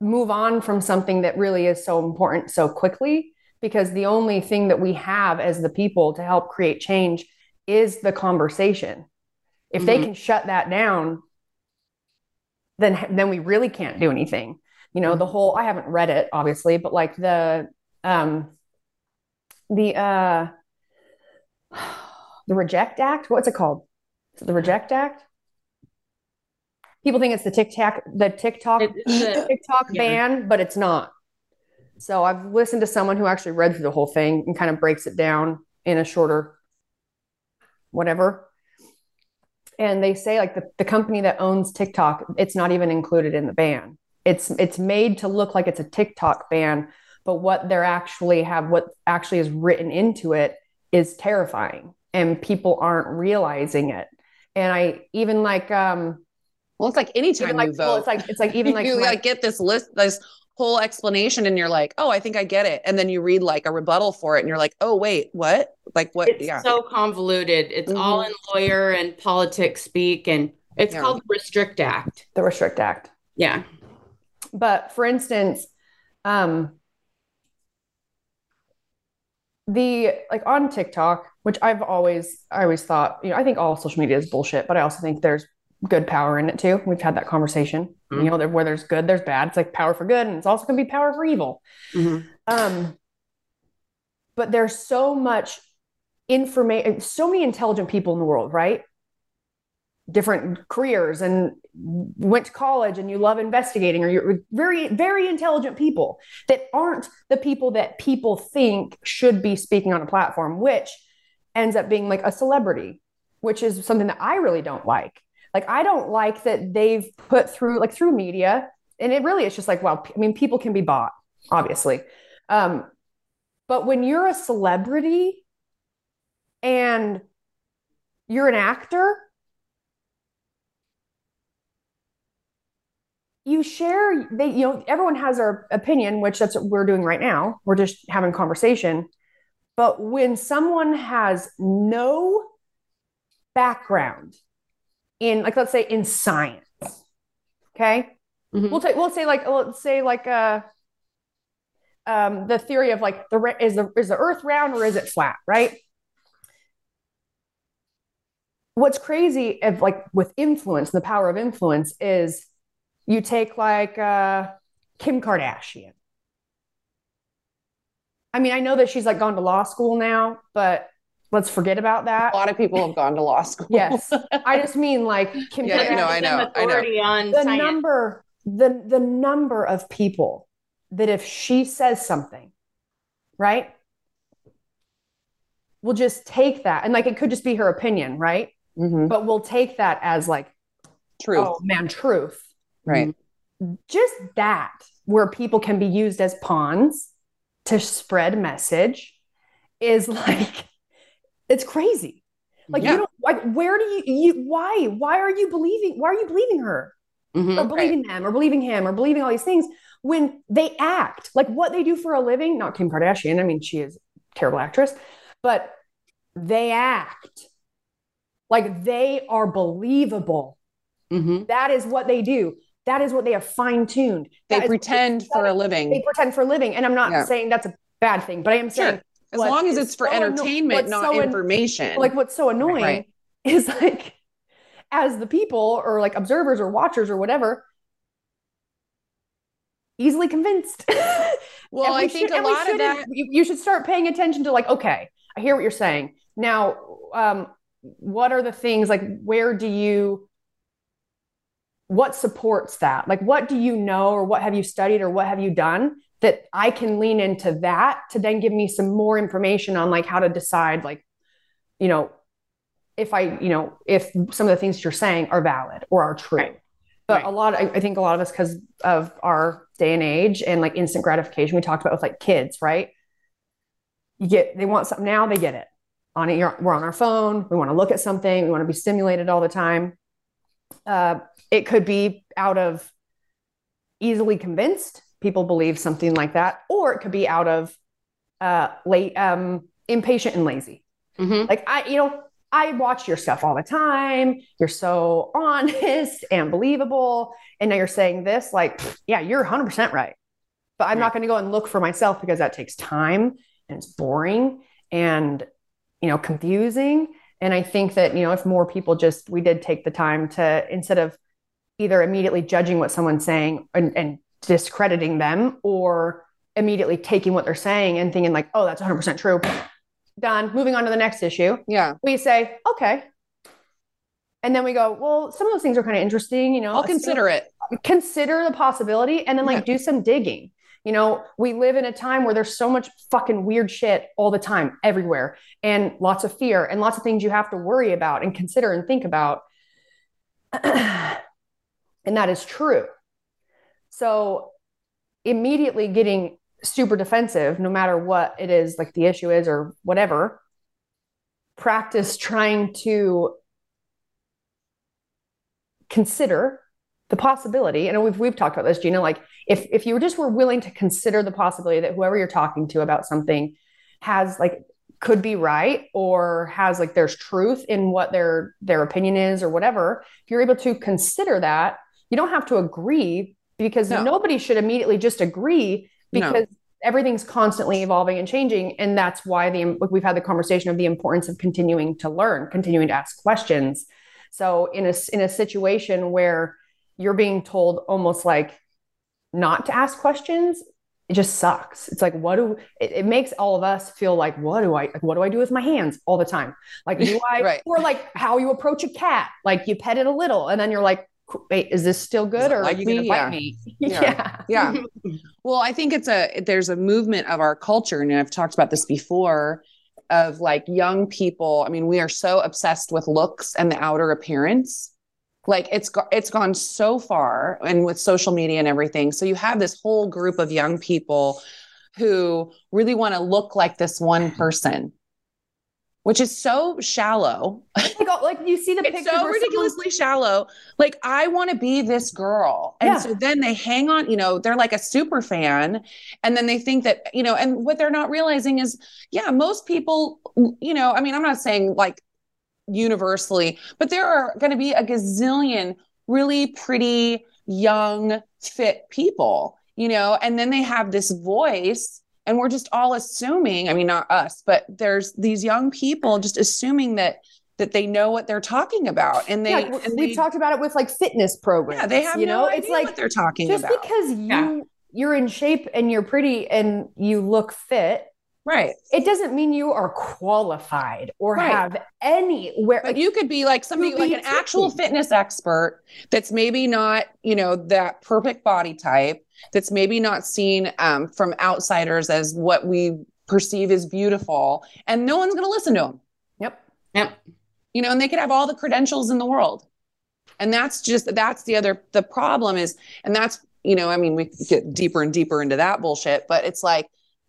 move on from something that really is so important so quickly, because the only thing that we have as the people to help create change is the conversation. If mm-hmm. they can shut that down, then, then we really can't do anything. You know, mm-hmm. the whole, I haven't read it obviously, but like the, um, the, uh, the Reject Act, what's it called? Is it the Reject Act? People think it's the TikTok, the TikTok, it, the, TikTok yeah. ban, but it's not. So I've listened to someone who actually read through the whole thing and kind of breaks it down in a shorter, whatever. And they say like the, the company that owns TikTok, it's not even included in the ban. It's it's made to look like it's a TikTok ban, but what they're actually have, what actually is written into it is terrifying, and people aren't realizing it. And I even like, um, well, it's like anytime you like, vote, well, it's like it's like even like you like, get this list, this whole explanation, and you're like, oh, I think I get it, and then you read like a rebuttal for it, and you're like, oh, wait, what? Like what? It's yeah. so convoluted. It's mm-hmm. all in lawyer and politics speak, and it's yeah. called the Restrict Act. The Restrict Act. Yeah. But for instance, um, the like on TikTok, which I've always, I always thought, you know, I think all social media is bullshit, but I also think there's good power in it too. We've had that conversation, mm-hmm. you know, where there's good, there's bad. It's like power for good. And it's also going to be power for evil. Mm-hmm. Um, but there's so much information, so many intelligent people in the world, right? Different careers and went to college and you love investigating, or you're very, very intelligent people that aren't the people that people think should be speaking on a platform, which ends up being like a celebrity, which is something that I really don't like. Like, I don't like that they've put through, like through media, and it really, it's just like, well, I mean, people can be bought, obviously. Um, but when you're a celebrity and you're an actor, you share, they, you know, everyone has their opinion, which that's what we're doing right now. We're just having conversation. But when someone has no background in, like, let's say in science. Okay. Mm-hmm. We'll take, we'll say like, let's say like, uh, um, the theory of like the, re- is the, is the earth round or is it flat? Right. What's crazy of like with influence, the power of influence is you take like, uh, Kim Kardashian. I mean, I know that she's like gone to law school now, but let's forget about that. A lot of people have gone to law school. Yes. I just mean like, Kim yeah, Kardashian, no, I know, I know. On the science. number, the, the number of people that if she says something, right, we'll just take that. And like, it could just be her opinion. Right. Mm-hmm. But we'll take that as like, truth, oh man, truth. Right. Just that, where people can be used as pawns to spread message is like, it's crazy. Like, yeah. you don't, like, where do you, you, why, why are you believing, why are you believing her mm-hmm, or believing right. them or believing him or believing all these things when they act like what they do for a living? Not Kim Kardashian. I mean, she is a terrible actress, but they act like they are believable. Mm-hmm. That is what they do. That is what they have fine-tuned. They that pretend for a living. They pretend for a living. And I'm not yeah. saying that's a bad thing, but I am saying, sure. As what long as it's for so entertainment, anno- not so information. An- like what's so annoying right. is like, as the people or like observers or watchers or whatever, easily convinced. Well, we I think should, a lot of that, you, you should start paying attention to like, okay, I hear what you're saying. Now, um, what are the things like, where do you, what supports that? Like, what do you know, or what have you studied, or what have you done that I can lean into that to then give me some more information on like how to decide, like, you know, if I, you know, if some of the things you're saying are valid or are true. Right. But right. a lot, I, I think a lot of us, because of our day and age and like instant gratification, we talked about with like kids, right? You get, they want something now, they get it on it. You're, we're on our phone. We want to look at something. We want to be stimulated all the time. Uh, it could be out of easily convinced people believe something like that, or it could be out of, uh, late, um, impatient and lazy. Mm-hmm. Like I, you know, I watch your stuff all the time. You're so honest and believable. And now you're saying this, like, yeah, you're one hundred percent right. But I'm right. not going to go and look for myself, because that takes time and it's boring and, you know, confusing. And I think that, you know, if more people just, we did take the time to, instead of either immediately judging what someone's saying and, and discrediting them, or immediately taking what they're saying and thinking like, oh, that's one hundred percent true. Done. Moving on to the next issue. Yeah. We say, okay. And then we go, well, some of those things are kind of interesting, you know, I'll consider it, consider the possibility. And then like yeah. do some digging. You know, we live in a time where there's so much fucking weird shit all the time, everywhere, and lots of fear and lots of things you have to worry about and consider and think about. And that is true. So immediately getting super defensive, no matter what it is, like the issue is or whatever, practice trying to consider the possibility. And we've, we've talked about this, Gina, like if, if you just were willing to consider the possibility that whoever you're talking to about something has like, could be right, or has like, there's truth in what their, their opinion is or whatever. If you're able to consider that, you don't have to agree, because no. nobody should immediately just agree, because no. everything's constantly evolving and changing. And that's why the, we've had the conversation of the importance of continuing to learn, continuing to ask questions. So in a, in a situation where you're being told almost like not to ask questions, it just sucks. It's like, what do, it, it makes all of us feel like, what do I, like, what do I do with my hands all the time? Like, do I, right. or like how you approach a cat, like you pet it a little and then you're like, wait, is this still good, or like are you going to bite me? Yeah. Yeah. yeah. Well, I think it's a, there's a movement of our culture, and I've talked about this before, of like young people. I mean, we are so obsessed with looks and the outer appearance. Like it's, it's gone so far, and with social media and everything. So you have this whole group of young people who really want to look like this one person, which is so shallow. Like, like you see the picture. It's so ridiculously shallow. Like I want to be this girl. And yeah. so then they hang on, you know, they're like a super fan. And then they think that, you know, and what they're not realizing is, yeah, most people, you know, I mean, I'm not saying like universally, but there are going to be a gazillion really pretty, young, fit people, you know, and then they have this voice. And we're just all assuming, I mean, not us, but there's these young people just assuming that, that they know what they're talking about. And they, yeah, and we've they, talked about it with like fitness programs. Yeah, they have you no know? Idea it's like, what they're talking just about. Just because you, yeah. you're in shape and you're pretty and you look fit. Right. It doesn't mean you are qualified or right. have anywhere. But like, you could be like somebody like an actual fitness expert that's maybe not, you know, that perfect body type, that's maybe not seen um, from outsiders as what we perceive as beautiful, and no one's going to listen to them. Yep. Yep. You know, and they could have all the credentials in the world. And that's just, that's the other, the problem is, and that's, you know, I mean, we get deeper and deeper into that bullshit, but it's like,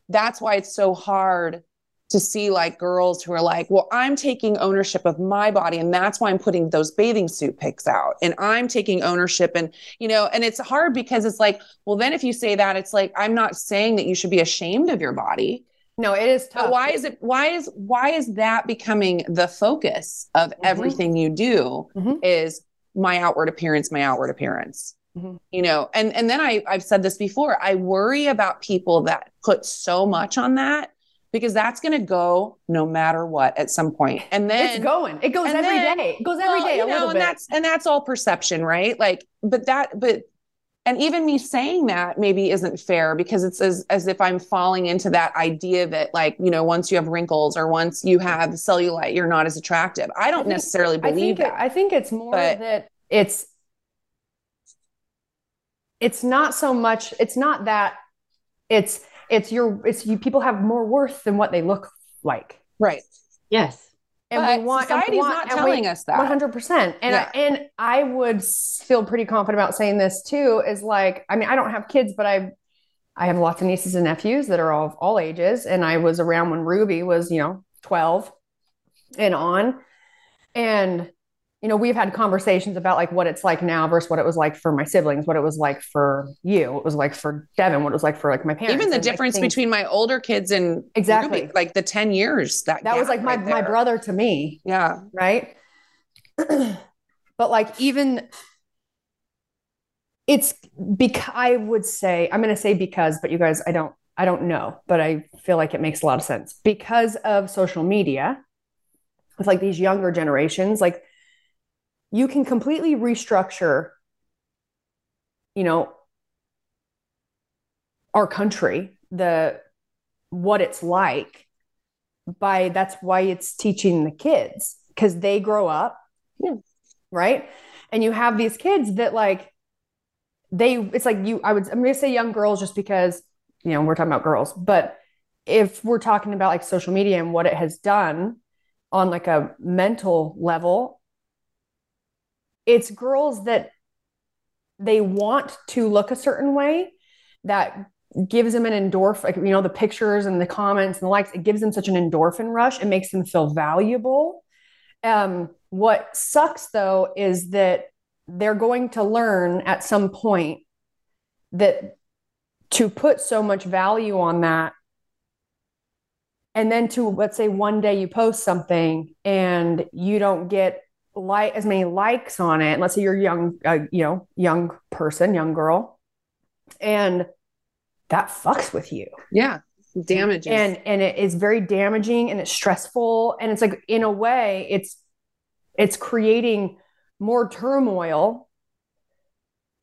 that's why it's so hard to see like girls who are like, well, I'm taking ownership of my body, and that's why I'm putting those bathing suit pics out, and I'm taking ownership. And, you know, and it's hard because it's like, well, then if you say that, it's like, I'm not saying that you should be ashamed of your body. No, it is tough. But why is it, why is, why is that becoming the focus of mm-hmm. everything you do mm-hmm. is my outward appearance, my outward appearance. Mm-hmm. You know, and, and then I, I've said this before, I worry about people that put so much on that, because that's going to go no matter what at some point. And then it's going, it goes every then, day. It goes every well, day. You a know, little and bit. that's, and that's all perception, right? Like, but that, but, and even me saying that maybe isn't fair, because it's as, as if I'm falling into that idea that like, you know, once you have wrinkles or once you have cellulite, you're not as attractive. I don't I think, necessarily believe I think that. It, I think it's more but, that it's, it's not so much, it's not that it's, it's your, it's you, people have more worth than what they look like. Right. Yes. And but we want, society's and we want, not telling we, us that one hundred percent. And, yeah. I, and I would feel pretty confident about saying this too, is like, I mean, I don't have kids, but I, I have lots of nieces and nephews that are all of all ages. And I was around when Ruby was, you know, twelve and on. And, you know, we've had conversations about like what it's like now versus what it was like for my siblings, what it was like for you, what it was like for Devin, what it was like for like my parents. Even the and difference like things, between my older kids and exactly Ruby, like the ten years that that was like my, right my brother to me. Yeah. Right. But like, even it's because I would say, I'm going to say because, but you guys, I don't, I don't know, but I feel like it makes a lot of sense because of social media with like these younger generations, like, you can completely restructure, you know, our country, the, what it's like by, that's why it's teaching the kids because they grow up. Yeah. Right. And you have these kids that like, they, it's like you, I would, I'm going to say young girls just because, you know, we're talking about girls, but if we're talking about like social media and what it has done on like a mental level, it's girls that they want to look a certain way that gives them an endorphin, like, you know, the pictures and the comments and the likes, it gives them such an endorphin rush. It makes them feel valuable. Um, what sucks though, is that they're going to learn at some point that to put so much value on that. And then to, let's say one day you post something and you don't get like as many likes on it. And let's say you're young, uh, you know, young person, young girl, and that fucks with you. Yeah. Damages. And, and it is very damaging and it's stressful. And it's like, in a way it's, it's creating more turmoil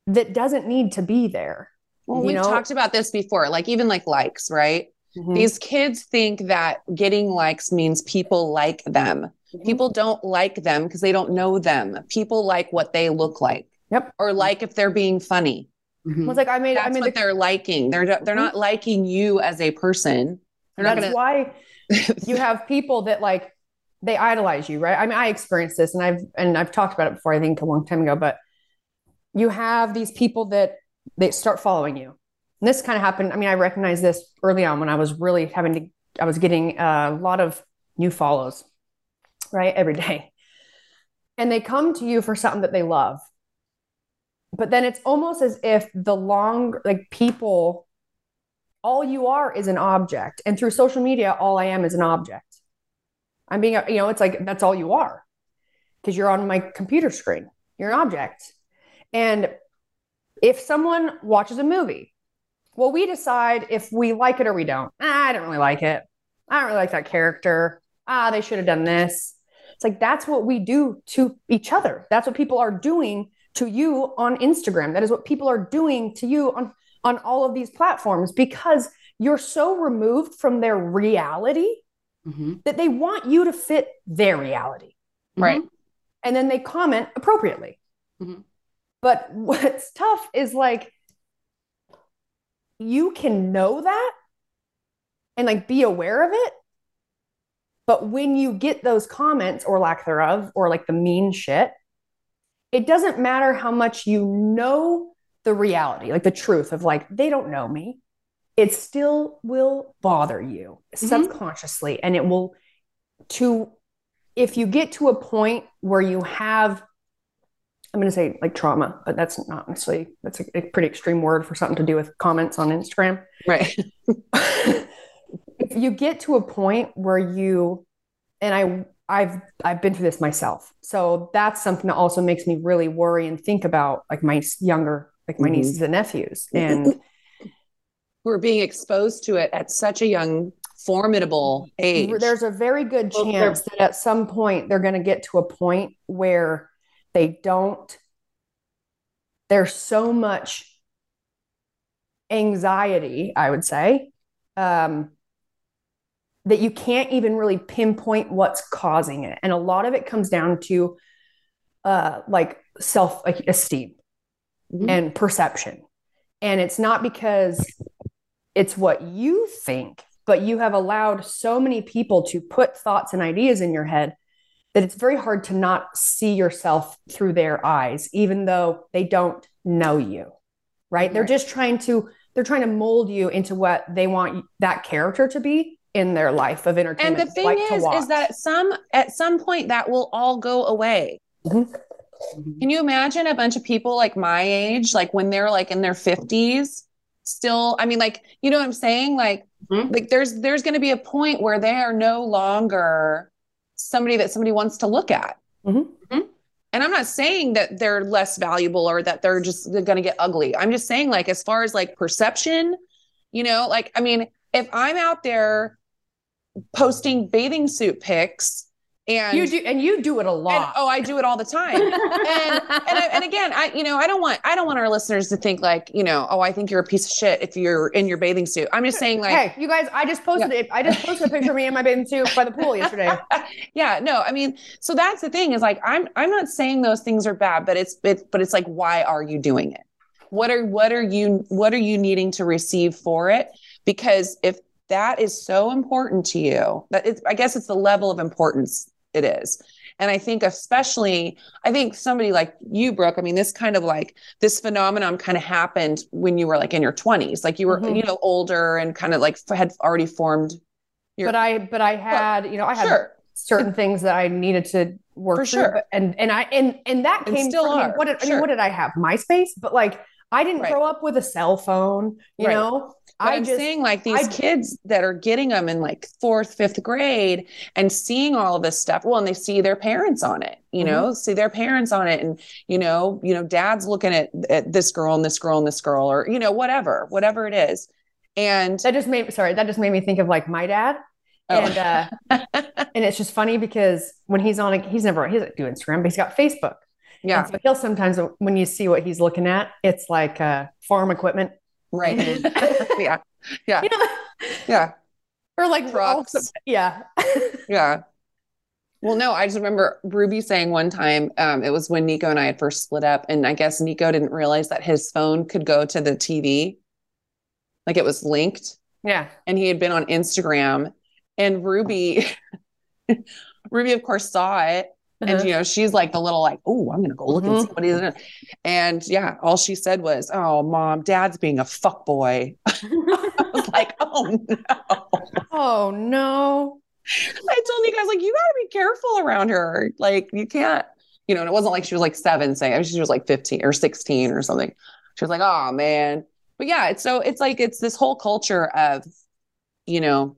that doesn't need to be there. Well, we've know? talked about this before, like even like likes, right? Mm-hmm. These kids think that getting likes means people like them. People don't like them because they don't know them. People like what they look like. Yep. Or like if they're being funny. Mm-hmm. Well, it's like I made. That's I made what the- they're liking. They're they're mm-hmm. not liking you as a person. They're not That's gonna- why you have people that like they idolize you, right? I mean, I experienced this, and I've and I've talked about it before. I think a long time ago, but you have these people that they start following you. And this kind of happened. I mean, I recognized this early on when I was really having to. I was getting a lot of new follows. Right? Every day. And they come to you for something that they love. But then it's almost as if the long, like people, all you are is an object. And through social media, all I am is an object. I'm being, you know, it's like, that's all you are because you're on my computer screen. You're an object. And if someone watches a movie, well, we decide if we like it or we don't. Ah, I don't really like it. I don't really like that character. Ah, they should have done this. It's like, that's what we do to each other. That's what people are doing to you on Instagram. That is what people are doing to you on, on all of these platforms because you're so removed from their reality mm-hmm. that they want you to fit their reality. Right. Mm-hmm. And then they comment appropriately. Mm-hmm. But what's tough is like, you can know that and like be aware of it. But when you get those comments or lack thereof, or like the mean shit, it doesn't matter how much you know the reality, like the truth of like, they don't know me. It still will bother you mm-hmm. subconsciously. And it will to, if you get to a point where you have, I'm going to say like trauma, but that's not necessarily, that's a, a pretty extreme word for something to do with comments on Instagram. Right. If you get to a point where you, and I, I've, I've been through this myself. So that's something that also makes me really worry and think about like my younger, like my mm-hmm. nieces and nephews and who are being exposed to it at such a young, formidable age. There's a very good well, chance that at some point they're going to get to a point where they don't, there's so much anxiety, I would say, um, that you can't even really pinpoint what's causing it. And a lot of it comes down to uh, like self esteem mm-hmm. and perception. And it's not because it's what you think, but you have allowed so many people to put thoughts and ideas in your head that it's very hard to not see yourself through their eyes, even though they don't know you, right? They're right. just trying to, they're trying to mold you into what they want that character to be in their life of entertainment. And the thing like is, is that some, at some point that will all go away. Mm-hmm. Can you imagine a bunch of people like my age, like when they're like in their fifties still, I mean, like, you know what I'm saying? Like, mm-hmm. like there's, there's going to be a point where they are no longer somebody that somebody wants to look at. Mm-hmm. Mm-hmm. And I'm not saying that they're less valuable or that they're just going to get ugly. I'm just saying, like, as far as like perception, you know, like, I mean, if I'm out there posting bathing suit pics, and you do, and you do it a lot. And, oh, I do it all the time. and and, I, and again, I, you know, I don't want, I don't want our listeners to think like, you know, oh, I think you're a piece of shit if you're in your bathing suit. I'm just saying, like, hey, you guys, I just posted yeah. it. I just posted a picture of me in my bathing suit by the pool yesterday. yeah, no, I mean, so that's the thing is like, I'm, I'm not saying those things are bad, but it's, it's, but it's like, why are you doing it? What are, what are you, what are you needing to receive for it? Because if that is so important to you, that it's, I guess it's the level of importance it is. And I think especially, I think somebody like you, Brooke, I mean, this kind of like this phenomenon kind of happened when you were like in your twenties, like you were, mm-hmm. you know, older and kind of like had already formed your, but I, but I had, well, you know, I had sure. certain things that I needed to work for through, sure. But, and, and I, and, and that and came still from, are. I mean, what did, sure. I mean, what did I have? MySpace, but like, I didn't right. grow up with a cell phone, you right. know? But I I'm just, seeing like these I, kids that are getting them in like fourth, fifth grade and seeing all of this stuff. Well, and they see their parents on it, you mm-hmm. know, see their parents on it. And, you know, you know, dad's looking at, at this girl and this girl and this girl, or, you know, whatever, whatever it is. And that just made, sorry, that just made me think of like my dad. Oh. And, uh, and it's just funny because when he's on, he's never, he doesn't do Instagram, but he's got Facebook. Yeah. And so he'll sometimes, when you see what he's looking at, it's like uh farm equipment. Right. yeah. Yeah. You know, yeah. Or like rocks. All, yeah. yeah. Well, no, I just remember Ruby saying one time, um, it was when Nico and I had first split up, and I guess Nico didn't realize that his phone could go to the T V. Like it was linked. Yeah. And he had been on Instagram, and Ruby, Ruby of course saw it. Uh-huh. And, you know, she's like the little like, oh, I'm going to go look mm-hmm. and see what he's in it. And yeah, all she said was, oh, mom, dad's being a fuckboy. I was like, oh, no. Oh, no. I told you guys, like, you got to be careful around her. Like, you can't, you know, and it wasn't like she was like seven saying, I mean, she was like fifteen or sixteen or something. She was like, oh, man. But yeah, it's so it's like it's this whole culture of, you know,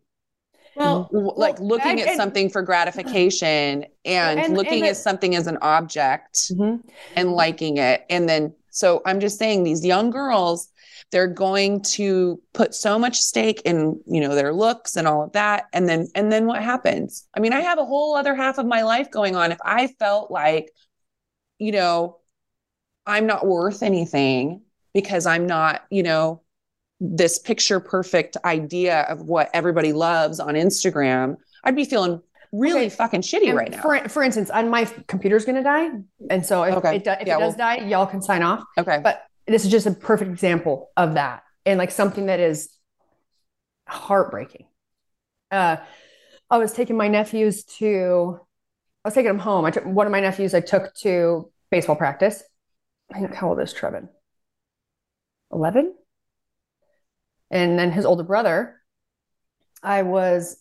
Well, like well, looking and, at something for gratification and, and looking and it, at something as an object mm-hmm. and liking it. And then, so I'm just saying these young girls, they're going to put so much stake in, you know, their looks and all of that. And then, and then what happens? I mean, I have a whole other half of my life going on. If I felt like, you know, I'm not worth anything because I'm not, you know, this picture perfect idea of what everybody loves on Instagram, I'd be feeling really okay. fucking shitty and right now. For, for instance, on my computer's going to die. And so if, okay. it, do, if yeah, it does well, die, y'all can sign off. Okay. But this is just a perfect example of that. And like something that is heartbreaking. Uh, I was taking my nephews to, I was taking them home. I took one of my nephews, I took to baseball practice. I think, how old is Trevin? eleven? And then his older brother, I was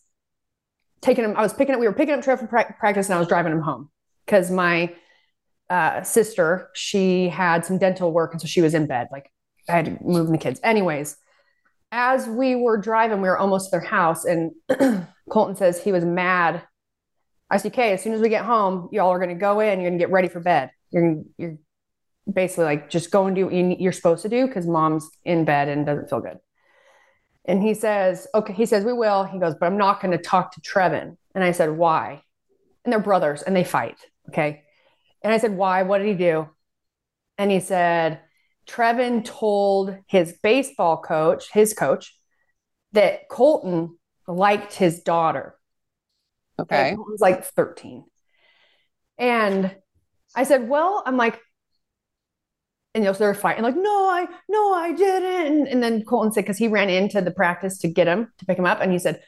taking him, I was picking up, we were picking up Trev from pra- practice and I was driving him home because my uh, sister, she had some dental work. And so she was in bed. Like I had to move the kids. Anyways, as we were driving, we were almost to their house and Colton says he was mad. I said, okay, as soon as we get home, y'all are going to go in, you're going to get ready for bed. You're gonna, you're basically like, just go and do what you're supposed to do because mom's in bed and doesn't feel good. And he says, okay, he says, we will. He goes, but I'm not going to talk to Trevin. And I said, why? And they're brothers and they fight. Okay. And I said, why? What did he do? And he said, Trevin told his baseball coach, his coach, that Colton liked his daughter. Okay. He was like thirteen. And I said, well, I'm like, and you know, so they're fighting like, no, I, no, I didn't. And then Colton said, cause he ran into the practice to get him, to pick him up. And he said,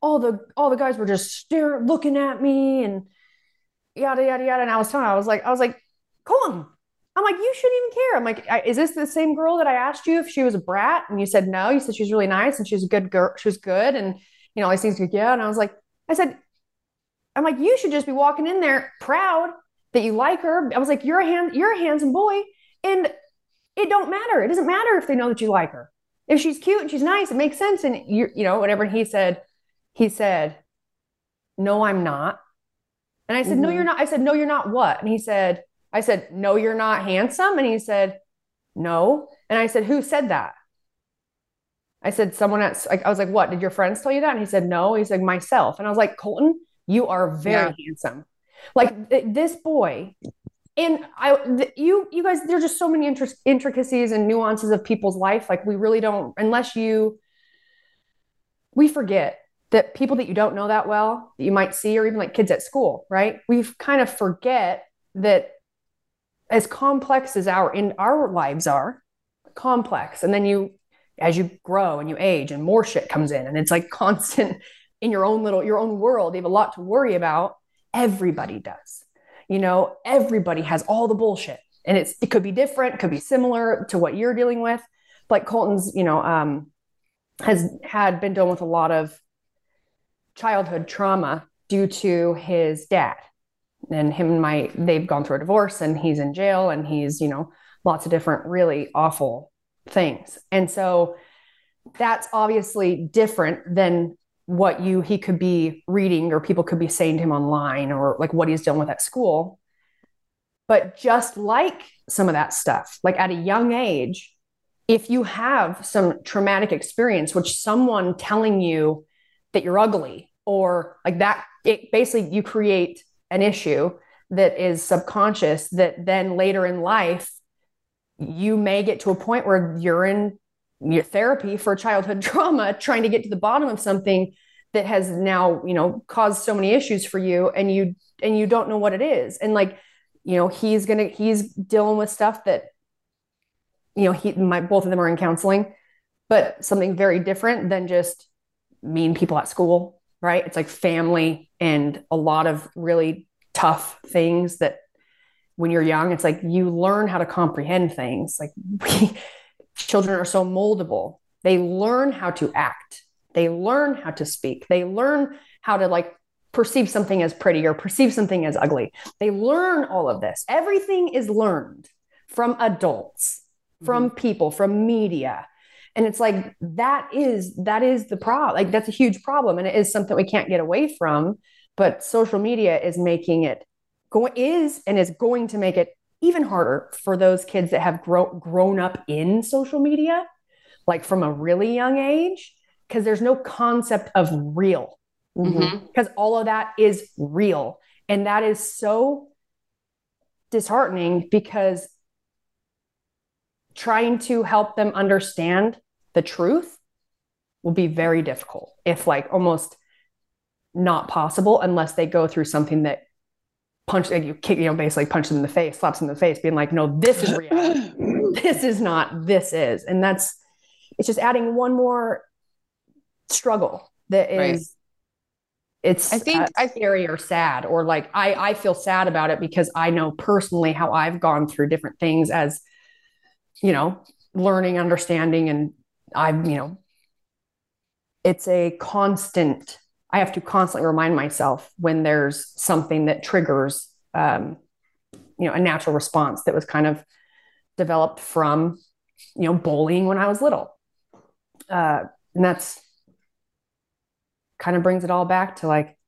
all the, all the guys were just staring, looking at me and yada, yada, yada. And I was telling him, I was like, I was like, Colton, I'm like, you shouldn't even care. I'm like, I, is this the same girl that I asked you if she was a brat? And you said, no, you said, she's really nice. And she's a good girl. She was good. And, you know, I seems to be, yeah. And I was like, I said, I'm like, you should just be walking in there proud that you like her. I was like, you're a hand, you're a handsome boy. And it don't matter. It doesn't matter if they know that you like her. If she's cute and she's nice, it makes sense. And you, you know, whatever. And he said, he said, no, I'm not. And I said, mm-hmm. no, you're not. I said, no, you're not what? And he said, I said, no, you're not handsome. And he said, no. And I said, who said that? I said, someone else. I, I was like, what? Did your friends tell you that? And he said, no. He's like, myself. And I was like, Colton, you are very yeah. handsome. Like th- this boy. And I, th- you, you guys, there's just so many inter- intricacies and nuances of people's life. Like we really don't, unless you, we forget that people that you don't know that well, that you might see, or even like kids at school, right? We kind of forget that as complex as our, in our lives are complex. And then you, as you grow and you age and more shit comes in and it's like constant in your own little, your own world, you have a lot to worry about. Everybody does. You know, everybody has all the bullshit and it's, it could be different, it could be similar to what you're dealing with. Like Colton's, you know, um, has had been dealing with a lot of childhood trauma due to his dad, and him and my, they've gone through a divorce and he's in jail and he's, you know, lots of different really awful things. And so that's obviously different than what you, he could be reading or people could be saying to him online or like what he's dealing with at school. But just like some of that stuff, like at a young age, if you have some traumatic experience, which someone telling you that you're ugly or like that, it basically, you create an issue that is subconscious that then later in life, you may get to a point where you're in your therapy for childhood trauma, trying to get to the bottom of something that has now, you know, caused so many issues for you and you, and you don't know what it is. And like, you know, he's going to, he's dealing with stuff that, you know, he, my, both of them are in counseling, but something very different than just mean people at school, right? It's like family and a lot of really tough things that when you're young, it's like, you learn how to comprehend things. Like we, children are so moldable. They learn how to act. They learn how to speak. They learn how to like perceive something as pretty or perceive something as ugly. They learn all of this. Everything is learned from adults, from mm-hmm. people, from media. And it's like, that is, that is the problem. Like that's a huge problem. And it is something we can't get away from, but social media is making it go is, and is going to make it even harder for those kids that have grown grown up in social media, like from a really young age, because there's no concept of real, because mm-hmm. all of that is real. And that is so disheartening, because trying to help them understand the truth will be very difficult, if like almost not possible, unless they go through something that punch, you kick, you know, basically punch them in the face, slaps them in the face, being like, no, this is reality. This is not, this is. And that's, it's just adding one more struggle that is, right. it's I think uh, I scary or sad, or like, I, I feel sad about it because I know personally how I've gone through different things as, you know, learning, understanding. And I'm, you know, it's a constant, I have to constantly remind myself when there's something that triggers, um, you know, a natural response that was kind of developed from, you know, bullying when I was little. Uh, and that's kind of brings it all back to like,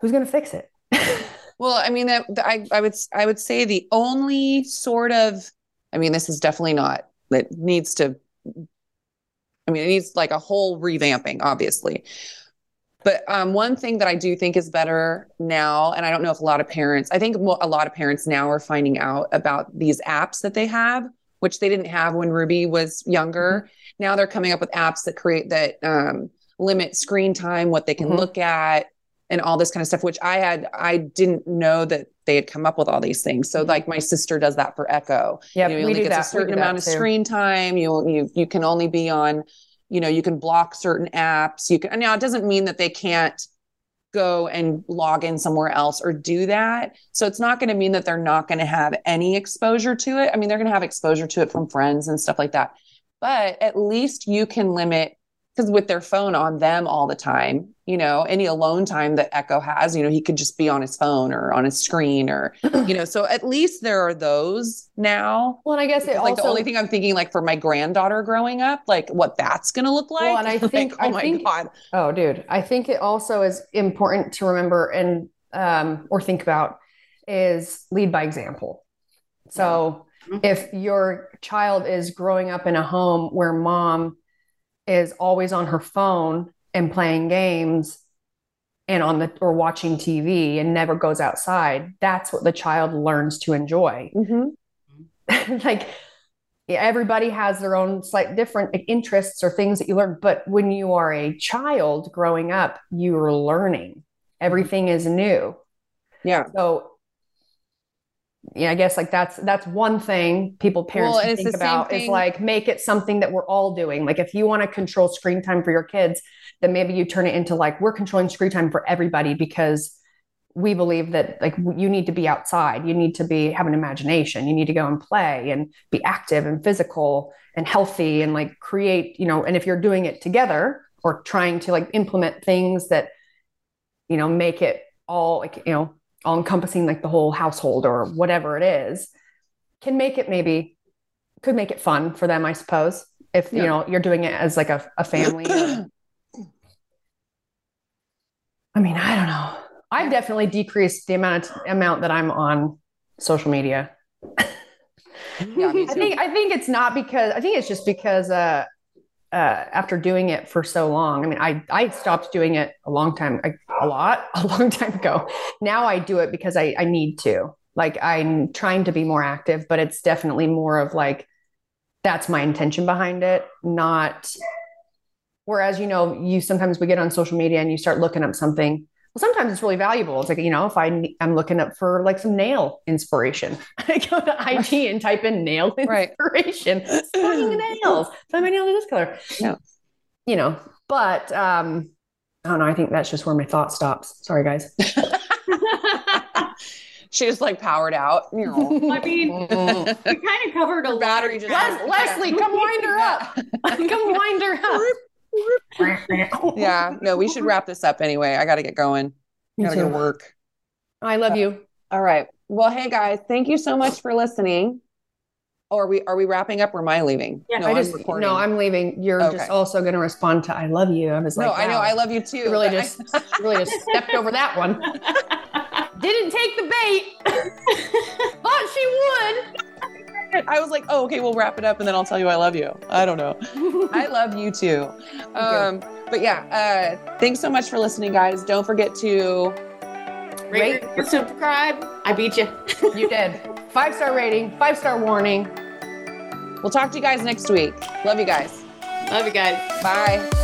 who's going to fix it? Well, I mean, I, I, I would, I would say the only sort of, I mean, this is definitely not, it needs to, I mean, it needs like a whole revamping, obviously. But um, one thing that I do think is better now, and I don't know if a lot of parents, I think a lot of parents now are finding out about these apps that they have, which they didn't have when Ruby was younger. Now they're coming up with apps that create that um, limit screen time, what they can mm-hmm. look at, and all this kind of stuff, which I had, I didn't know that they had come up with all these things. So like my sister does that for Echo. Yeah. You know, like it's that. a certain amount of screen time. You, you, you can only be on, you know, you can block certain apps. You can, and now it doesn't mean that they can't go and log in somewhere else or do that. So it's not going to mean that they're not going to have any exposure to it. I mean, they're going to have exposure to it from friends and stuff like that, but at least you can limit, because with their phone on them all the time, you know, any alone time that Echo has, you know, he could just be on his phone or on his screen or, you know, so at least there are those now. Well, and I guess it also, like the only thing I'm thinking, like for my granddaughter growing up, like what that's going to look like. Well, and I think, like, oh I my think, God. Oh, dude, I think it also is important to remember and, um, or think about is lead by example. So mm-hmm. if your child is growing up in a home where mom is always on her phone and playing games and on the, or watching T V and never goes outside, that's what the child learns to enjoy. Mm-hmm. Like everybody has their own slight different interests or things that you learn. But when you are a child growing up, you are learning, everything is new. Yeah. So yeah, I guess like that's, that's one thing people parents well, think about is like, make it something that we're all doing. Like if you want to control screen time for your kids, then maybe you turn it into like, we're controlling screen time for everybody because we believe that like you need to be outside. You need to be, have an imagination. You need to go and play and be active and physical and healthy and like create, you know, and if you're doing it together or trying to like implement things that, you know, make it all like, you know, all encompassing, like the whole household or whatever it is, can make it maybe could make it fun for them, I suppose, if, yeah. you know, you're doing it as like a, a family. I mean, I don't know. I've definitely decreased the amount of, amount that I'm on social media. Yeah, me too. I think, I think it's not because I think it's just because, uh, Uh, after doing it for so long, I mean, I, I stopped doing it a long time, I, a lot, a long time ago. Now I do it because I, I need to, like, I'm trying to be more active, but it's definitely more of like, that's my intention behind it. Not, whereas, you know, you, sometimes we get on social media and you start looking up something. Well, sometimes it's really valuable. It's like, you know, if I, I'm looking up for like some nail inspiration, I go to I G and type in nail inspiration, right. Spying nails, find my nail in this color, yeah. you know, but, um, I don't know. I think that's just where my thought stops. Sorry guys. She just like powered out. I mean, we kind of covered her a battery. Just Les- Leslie, come wind her up. Come wind her up. Yeah, no, we should wrap this up anyway. I got to get going. I got to go to work. I love so, you. All right. Well, hey guys, thank you so much for listening. Oh, are we, are we wrapping up or am I leaving? Yeah, no, I just, I'm no, I'm leaving. You're okay. Just also going to respond to, I love you. I was like, no, wow. I know. I love you too. You really just, I... really just stepped over that one. Didn't take the bait. Thought she would. I was like, oh, okay, we'll wrap it up and then I'll tell you I love you. I don't know. I love you too. Um, but yeah, uh, thanks so much for listening, guys. Don't forget to rate, rate subscribe. I beat you. You did. Five-star rating, five-star warning. We'll talk to you guys next week. Love you guys. Love you guys. Bye.